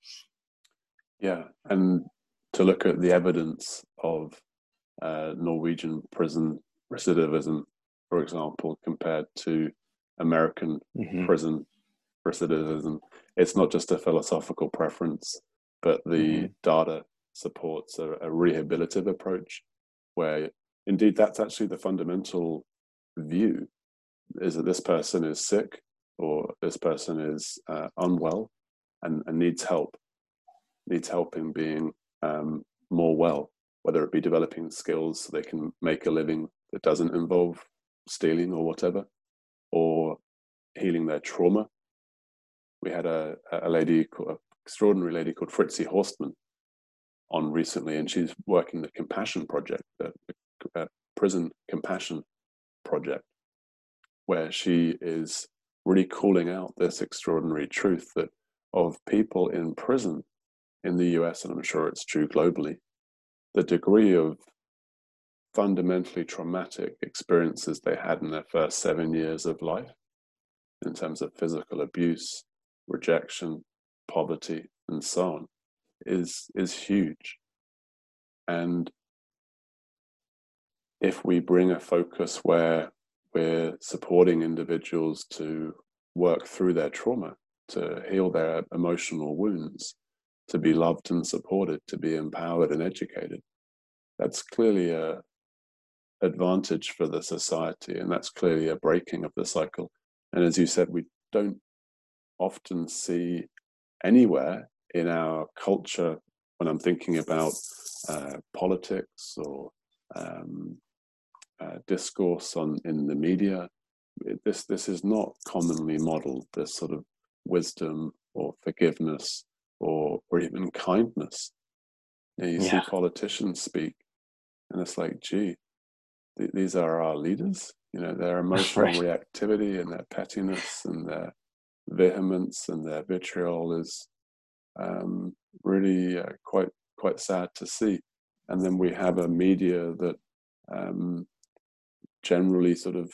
Yeah, and to look at the evidence of Norwegian prison recidivism, for example, compared to American mm-hmm. prison recidivism. It's not just a philosophical preference, but the mm-hmm. data supports a rehabilitative approach where, indeed, that's actually the fundamental view, is that this person is sick or this person is unwell and needs help in being more well, whether it be developing skills so they can make a living that doesn't involve stealing or whatever, or healing their trauma. We had an extraordinary lady called Fritzi Horstman on recently, and she's working the Compassion Project, the Prison Compassion Project, where she is really calling out this extraordinary truth that of people in prison in the US, and I'm sure it's true globally, the degree of fundamentally traumatic experiences they had in their first 7 years of life in terms of physical abuse, rejection, poverty, and so on is huge. And if we bring a focus where we're supporting individuals to work through their trauma, to heal their emotional wounds, to be loved and supported, to be empowered and educated, that's clearly a advantage for the society, and that's clearly a breaking of the cycle. And as you said, we don't often see anywhere in our culture, when I'm thinking about politics or discourse in the media, this is not commonly modeled, this sort of wisdom or forgiveness or even kindness. You see politicians speak, and it's like, gee, these are our leaders. You know, their emotional reactivity and their pettiness and their vehemence and their vitriol is really quite sad to see. And then we have a media that generally sort of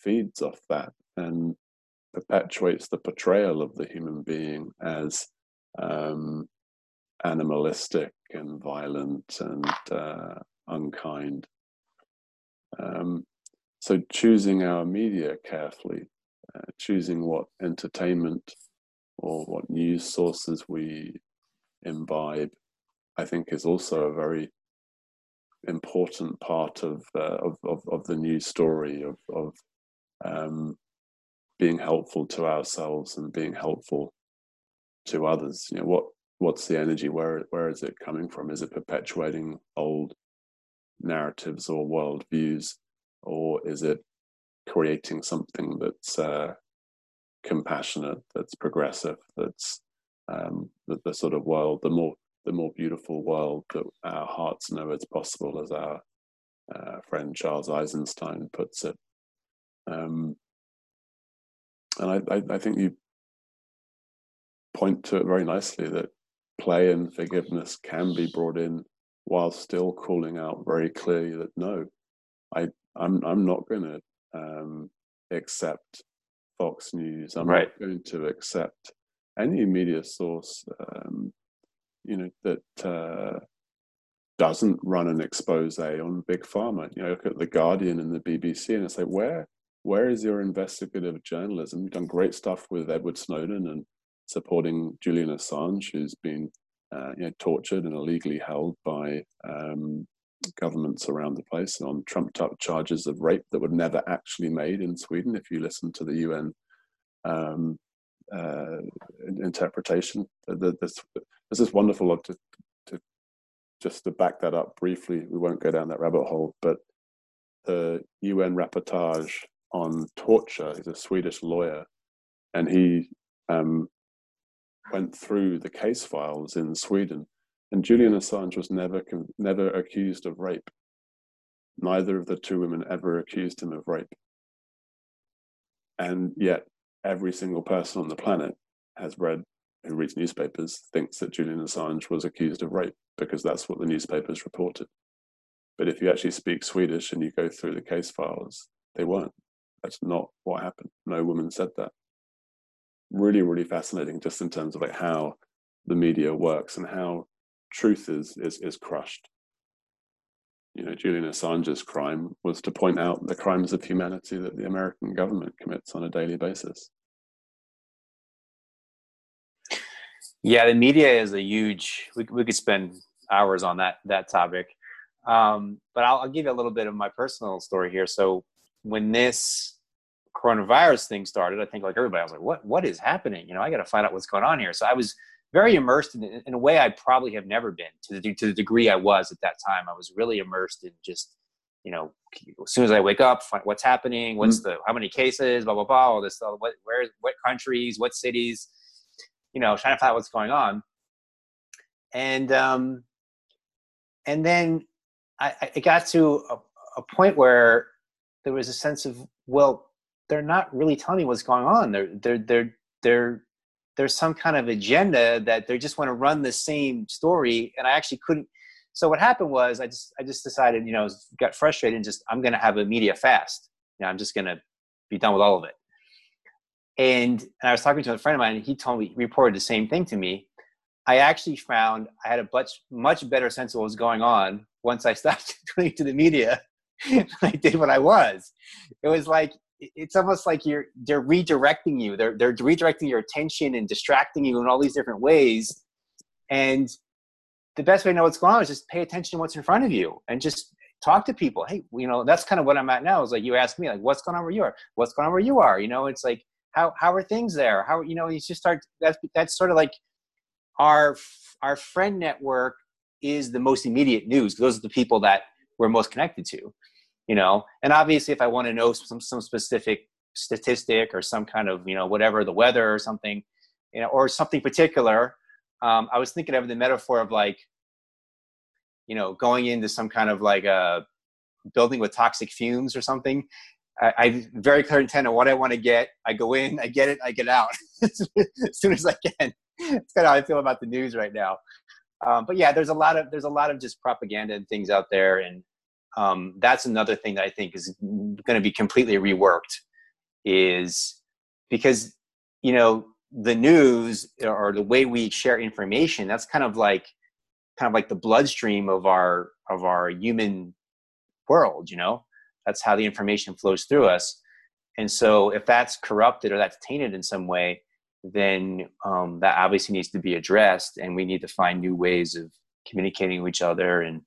feeds off that and perpetuates the portrayal of the human being as animalistic and violent and unkind. So choosing our media carefully, choosing what entertainment or what news sources we imbibe, I think is also a very important part of the news story of being helpful to ourselves and being helpful to others. You know, what's the energy? Where is it coming from? Is it perpetuating old narratives or worldviews, or is it creating something that's compassionate, that's progressive, that's the sort of world, the more beautiful world that our hearts know is possible, as our friend Charles Eisenstein puts it. And I think you point to it very nicely, that play and forgiveness can be brought in while still calling out very clearly that no, I'm not going to accept Fox News. I'm not going to accept any media source, that doesn't run an expose on Big Pharma. You know, look at The Guardian and the BBC, and it's like, where is your investigative journalism? You've done great stuff with Edward Snowden and supporting Julian Assange, who's been tortured and illegally held by governments around the place on trumped-up charges of rape that were never actually made in Sweden. If you listen to the UN interpretation, this is wonderful. Just to back that up briefly, we won't go down that rabbit hole, but the UN rapporteur on torture is a Swedish lawyer, and he went through the case files in Sweden, and Julian Assange was never accused of rape. Neither of the two women ever accused him of rape. And yet every single person on the planet who reads newspapers thinks that Julian Assange was accused of rape, because that's what the newspapers reported. But if you actually speak Swedish and you go through the case files, they weren't. That's not what happened. No woman said that. Really, really fascinating, just in terms of like how the media works and how truth is crushed. You know, Julian Assange's crime was to point out the crimes of humanity that the American government commits on a daily basis. Yeah, the media is a huge, we could spend hours on that topic. But I'll give you a little bit of my personal story here. So when this coronavirus thing started, I think like everybody, I was like, what is happening? You know, I got to find out what's going on here. So I was very immersed in a way I probably have never been to the degree I was at that time. I was really immersed in just, you know, as soon as I wake up, find what's happening, what's how many cases, blah, blah, blah, all this, what countries, what cities, you know, trying to find out what's going on. And then I got to a point where there was a sense of, well, they're not really telling me what's going on. There's some kind of agenda that they just want to run the same story. And I actually couldn't. So what happened was I just decided, you know, got frustrated and I'm going to have a media fast. You know, I'm just going to be done with all of it. And I was talking to a friend of mine, and he told me, reported the same thing to me. I actually found I had a much better sense of what was going on once I stopped going to the media than I did when I was. It was like, it's almost like they're redirecting you. They're redirecting your attention and distracting you in all these different ways. And the best way to know what's going on is just pay attention to what's in front of you and just talk to people. Hey, you know, that's kind of what I'm at now. It's like, you ask me like, what's going on where you are? What's going on where you are? You know, it's like, how are things there? How, you know, you just start, that's sort of like our friend network is the most immediate news. Those are the people that we're most connected to, you know? And obviously if I want to know some specific statistic or some kind of, you know, whatever, the weather or something, you know, or something particular, I was thinking of the metaphor of like, you know, going into some kind of like a building with toxic fumes or something. I have very clear intent on what I want to get. I go in, I get it, I get out as soon as I can. It's kind of how I feel about the news right now. But yeah, there's a lot of just propaganda and things out there. And that's another thing that I think is going to be completely reworked, is because, you know, the news or the way we share information, that's kind of like the bloodstream of our human world, you know? That's how the information flows through us. And so if that's corrupted or that's tainted in some way, then that obviously needs to be addressed, and we need to find new ways of communicating with each other and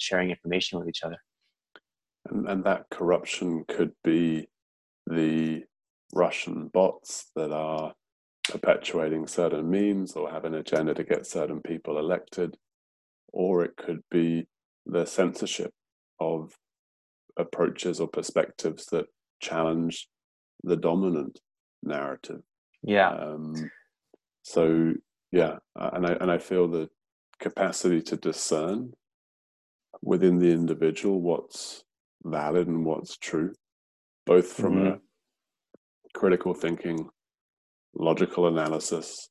sharing information with each other. And that corruption could be the Russian bots that are perpetuating certain memes or have an agenda to get certain people elected, or it could be the censorship of approaches or perspectives that challenge the dominant narrative. And I feel the capacity to discern within the individual what's valid and what's true, both from a critical thinking, logical analysis,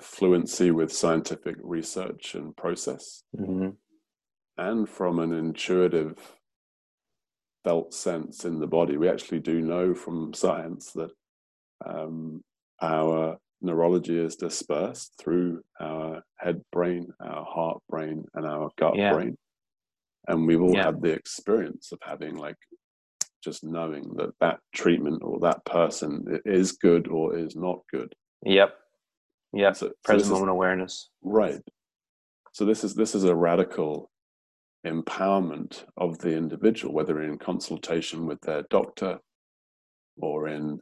fluency with scientific research and process, and from an intuitive felt sense in the body. We actually do know from science that our neurology is dispersed through our head brain, our heart brain, and our gut brain. And we've all had the experience of having, like, just knowing that that treatment or that person is good or is not good. Yep. So, present moment awareness. Right. So this is a radical empowerment of the individual, whether in consultation with their doctor or in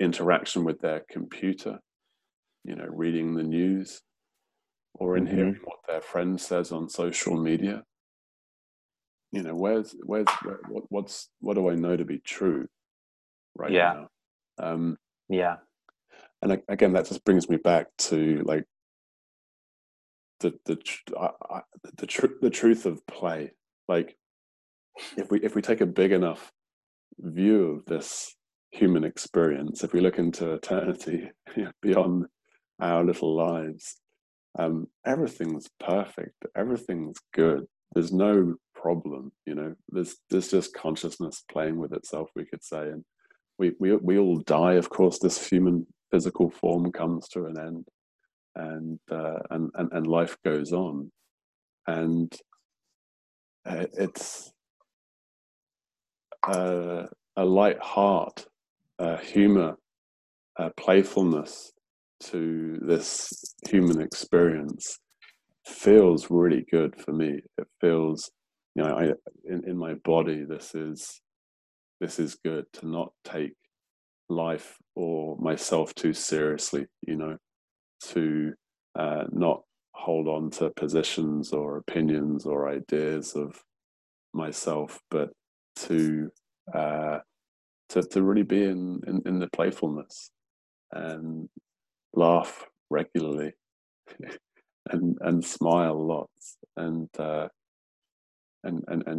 interaction with their computer, you know, reading the news, or in hearing what their friend says on social media. You know, what do I know to be true right now? And again, that just brings me back to, like, the truth of play. Like, if we take a big enough view of this human experience, if we look into eternity, you know, beyond our little lives, everything's perfect, everything's good, there's no problem, you know, there's just consciousness playing with itself, we could say. And we all die, of course. This human physical form comes to an end, and life goes on. And it's a light heart, humor, playfulness to this human experience feels really good for me. It feels, you know, in my body, this is good, to not take life or myself too seriously, you know, to not hold on to positions or opinions or ideas of myself, but to really be in the playfulness and laugh regularly and smile lots and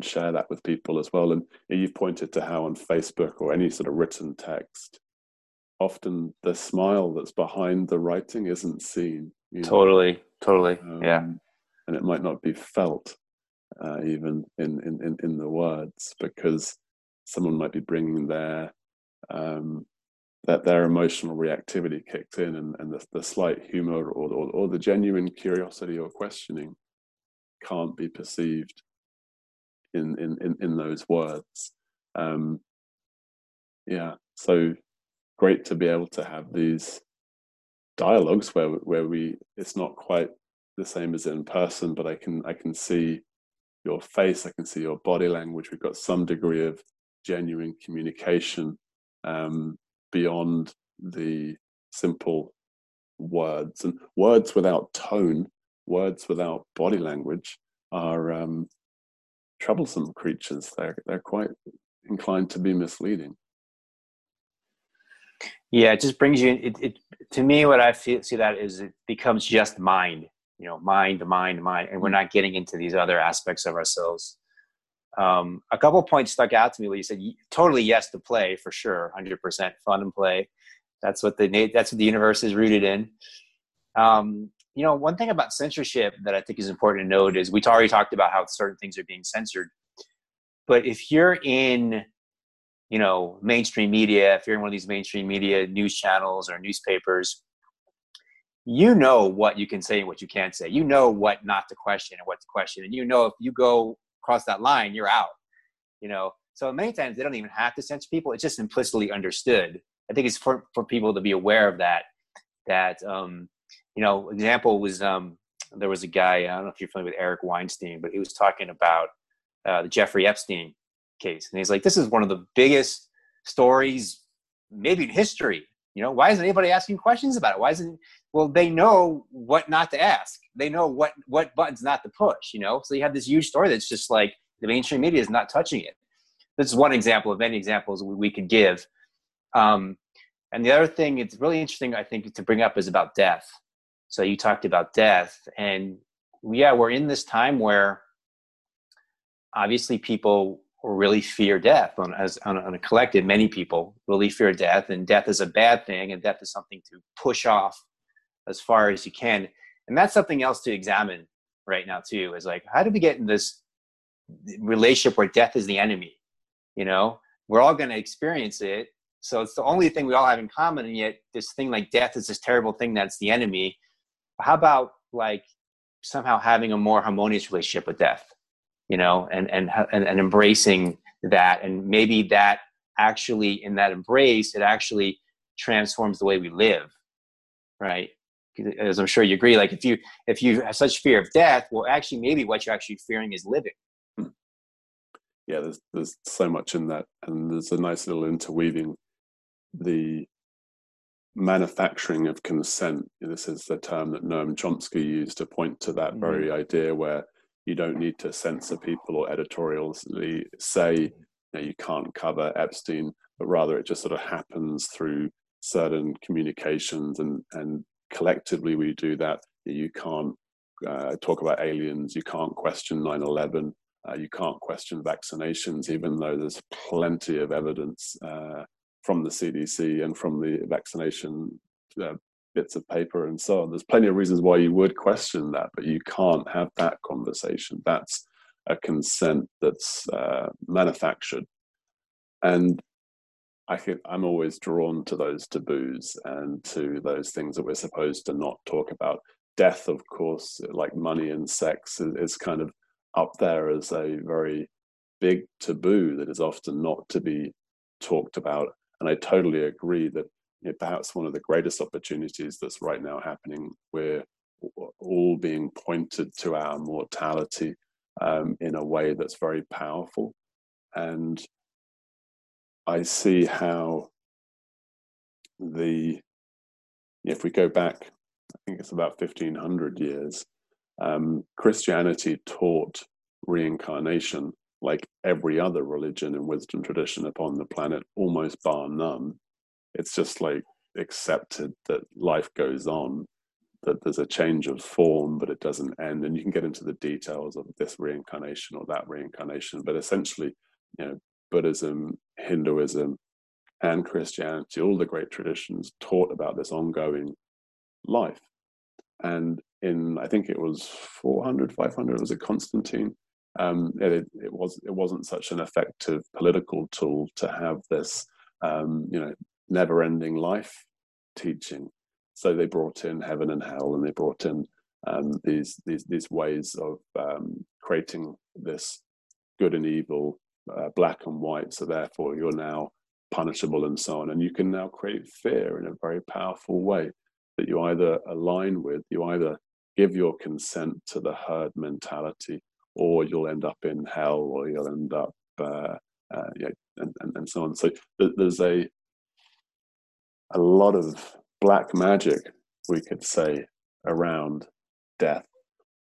share that with people as well. And you've pointed to how on Facebook or any sort of written text, often the smile that's behind the writing isn't seen. You know? Totally. And it might not be felt even in the words, because someone might be bringing their emotional reactivity kicked in, and the slight humor or the genuine curiosity or questioning can't be perceived in those words. So great to be able to have these dialogues where we it's not quite the same as in person, but I can see your face, I can see your body language. We've got some degree of genuine communication beyond the simple words, and words without tone, words without body language are troublesome creatures. They're quite inclined to be misleading. Yeah, it just brings you. It to me, what I see that is, it becomes just mind. You know, mind, and we're not getting into these other aspects of ourselves. A couple of points stuck out to me where you said totally yes to play, for sure, 100% fun and play. That's what the universe is rooted in. You know, one thing about censorship that I think is important to note is, we already talked about how certain things are being censored, but if you're in, you know, mainstream media, if you're in one of these mainstream media news channels or newspapers, you know what you can say and what you can't say. You know what not to question and what to question, and you know if you go across that line, you're out. You know, so many times they don't even have to censor people; it's just implicitly understood. I think it's for people to be aware of that. You know, example was, there was a guy, I don't know if you're familiar with Eric Weinstein, but he was talking about the Jeffrey Epstein case. And he's like, this is one of the biggest stories maybe in history. You know, why isn't anybody asking questions about it? Well, they know what not to ask. They know what buttons not to push, you know? So you have this huge story that's just like, the mainstream media is not touching it. This is one example of many examples we could give. And the other thing, it's really interesting, I think, to bring up is about death. So you talked about death, and we're in this time where obviously people really fear death on a collective. Many people really fear death, and death is a bad thing, and death is something to push off as far as you can. And that's something else to examine right now too, is like, how do we get in this relationship where death is the enemy? You know, we're all going to experience it. So it's the only thing we all have in common. And yet this thing like death is this terrible thing that's the enemy. How about like somehow having a more harmonious relationship with death, you know, and embracing that. And maybe that actually, in that embrace, it actually transforms the way we live, right? As I'm sure you agree, like if you have such fear of death, well, actually, maybe what you're actually fearing is living. Yeah, there's so much in that, and there's a nice little interweaving. The manufacturing of consent, this is the term that Noam Chomsky used to point to that very idea, where you don't need to censor people or editorially say, you know, you can't cover Epstein, but rather it just sort of happens through certain communications, and collectively we do that. You can't talk about aliens, you can't question 9/11, you can't question vaccinations, even though there's plenty of evidence from the CDC and from the vaccination bits of paper and so on. There's plenty of reasons why you would question that, but you can't have that conversation. That's a consent that's manufactured. And I'm always drawn to those taboos and to those things that we're supposed to not talk about. Death, of course, like money and sex, is kind of up there as a very big taboo that is often not to be talked about. And I totally agree that, you know, perhaps one of the greatest opportunities that's right now happening, we're all being pointed to our mortality in a way that's very powerful. And I see how if we go back, I think it's about 1500 years, Christianity taught reincarnation like every other religion and wisdom tradition upon the planet, almost bar none. It's just like accepted that life goes on, that there's a change of form, but it doesn't end. And you can get into the details of this reincarnation or that reincarnation, but essentially, you know, Buddhism, Hinduism, and Christianity, all the great traditions taught about this ongoing life. And in, I think it was 400, 500, it was a Constantine. It wasn't such an effective political tool to have this, you know, never-ending life teaching. So they brought in heaven and hell, and they brought in these ways of creating this good and evil, black and white. So therefore, you're now punishable and so on. And you can now create fear in a very powerful way that you either align with, you either give your consent to the herd mentality, or you'll end up in hell, or you'll end up, and so on. So there's a lot of black magic, we could say, around death.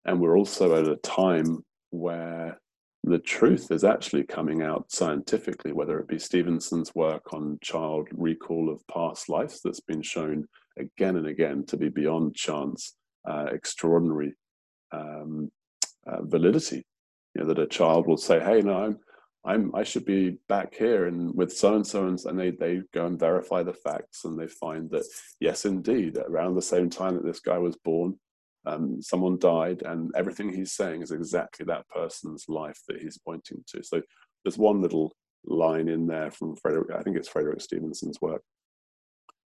And we're also at a time where the truth is actually coming out scientifically, whether it be Stevenson's work on child recall of past lives that's been shown again and again to be beyond chance, extraordinary validity, you know, that a child will say, "Hey, no, I should be back here and with so and so," and they go and verify the facts, and they find that yes, indeed, around the same time that this guy was born, someone died, and everything he's saying is exactly that person's life that he's pointing to. So there's one little line in there from Frederick Stevenson's work.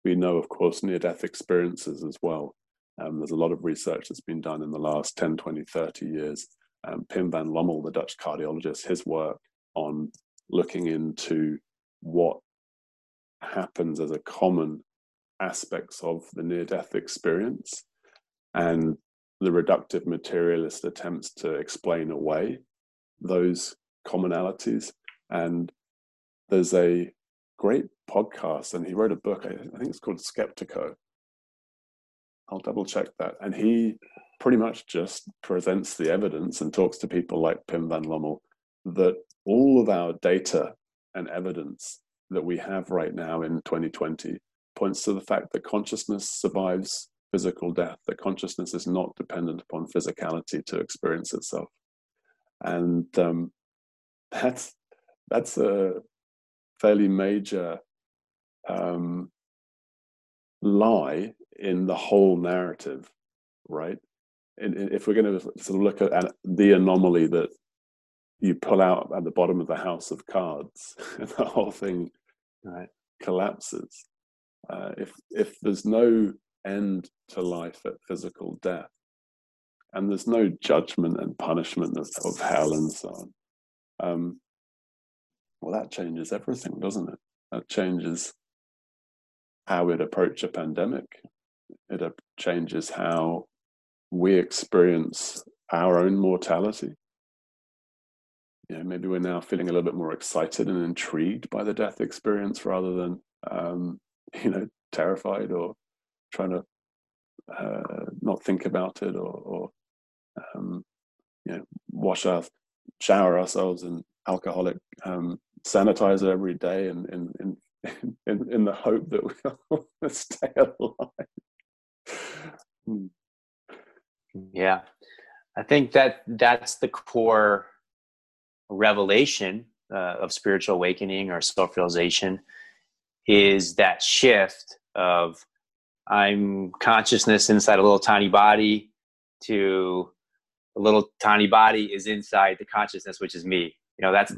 We know, of course, near-death experiences as well. There's a lot of research that's been done in the last 10, 20, 30 years. Pim van Lommel, the Dutch cardiologist, his work on looking into what happens as a common aspects of the near-death experience, and the reductive materialist attempts to explain away those commonalities. And there's a great podcast, and he wrote a book, I think it's called Skeptico. I'll double check that. And he pretty much just presents the evidence and talks to people like Pim van Lommel that all of our data and evidence that we have right now in 2020 points to the fact that consciousness survives physical death, that consciousness is not dependent upon physicality to experience itself. And that's a fairly major lie in the whole narrative, right? And if we're going to sort of look at the anomaly that you pull out at the bottom of the house of cards, the whole thing, right, collapses. If there's no end to life at physical death, and there's no judgment and punishment of hell and so on. Well, that changes everything, doesn't it? That changes how we'd approach a pandemic. It changes how we experience our own mortality. You know, maybe we're now feeling a little bit more excited and intrigued by the death experience rather than, you know, terrified or trying to not think about it, or you know, shower ourselves in alcoholic sanitizer every day, and in the hope that we'll stay alive. Yeah, I think that's the core revelation of spiritual awakening or self-realization, is that shift of I'm consciousness inside a little tiny body to a little tiny body is inside the consciousness, which is me. You know, that's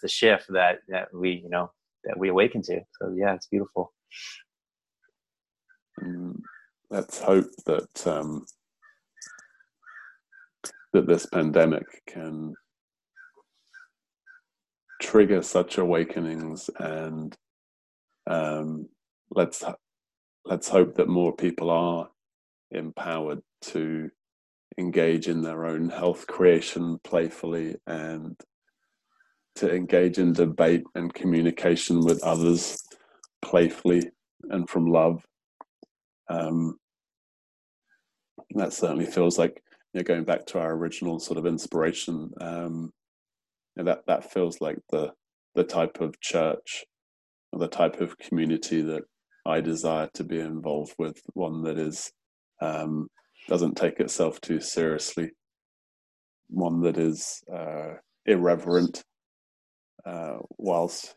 the shift that we, you know, that we awaken to. So yeah, it's beautiful. Let's hope that that this pandemic can trigger such awakenings, and let's hope that more people are empowered to engage in their own health creation playfully, and to engage in debate and communication with others playfully and from love. That certainly feels like, you know, going back to our original sort of inspiration, you know, that feels like the type of church or the type of community that I desire to be involved with, one that is doesn't take itself too seriously, one that is irreverent, whilst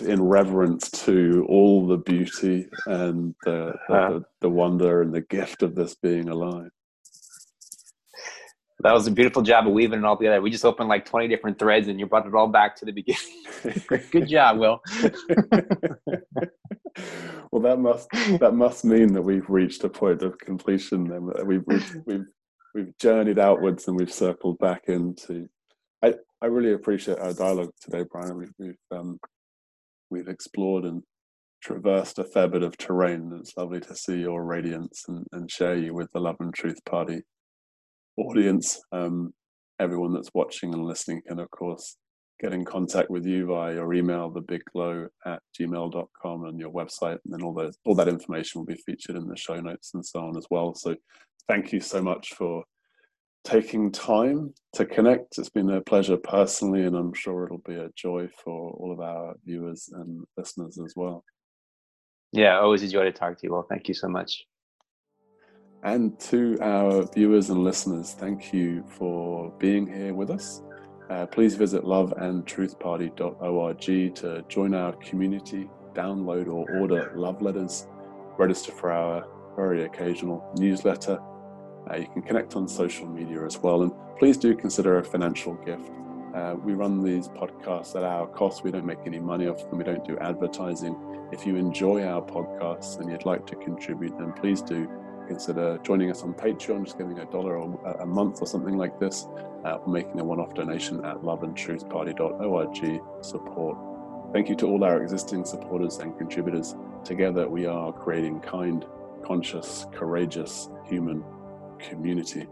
in reverence to all the beauty and the wonder and the gift of this being alive. That was a beautiful job of weaving it all together. We just opened like 20 different threads, and you brought it all back to the beginning. Good job, Will. Well, that must mean that we've reached a point of completion. And we've journeyed outwards and we've circled back into. I really appreciate our dialogue today, Brian. We've explored and traversed a fair bit of terrain. It's lovely to see your radiance and share you with the Love and Truth Party audience. Everyone that's watching and listening can, of course, get in contact with you via your email, thebigglow@gmail.com, and your website, and then all that information will be featured in the show notes and so on as well. So thank you so much for taking time to connect. It's been a pleasure personally, and I'm sure it'll be a joy for all of our viewers and listeners as well. Yeah, always a joy to talk to you. Well, thank you so much. And to our viewers and listeners, thank you for being here with us. Please visit loveandtruthparty.org to join our community, download or order love letters, register for our very occasional newsletter. You can connect on social media as well. And please do consider a financial gift. We run these podcasts at our cost. We don't make any money off them. We don't do advertising. If you enjoy our podcasts and you'd like to contribute, then please do consider joining us on Patreon, just giving $1 a month or something like this, or making a one-off donation at loveandtruthparty.org/support. Thank you to all our existing supporters and contributors. Together we are creating kind, conscious, courageous, human community.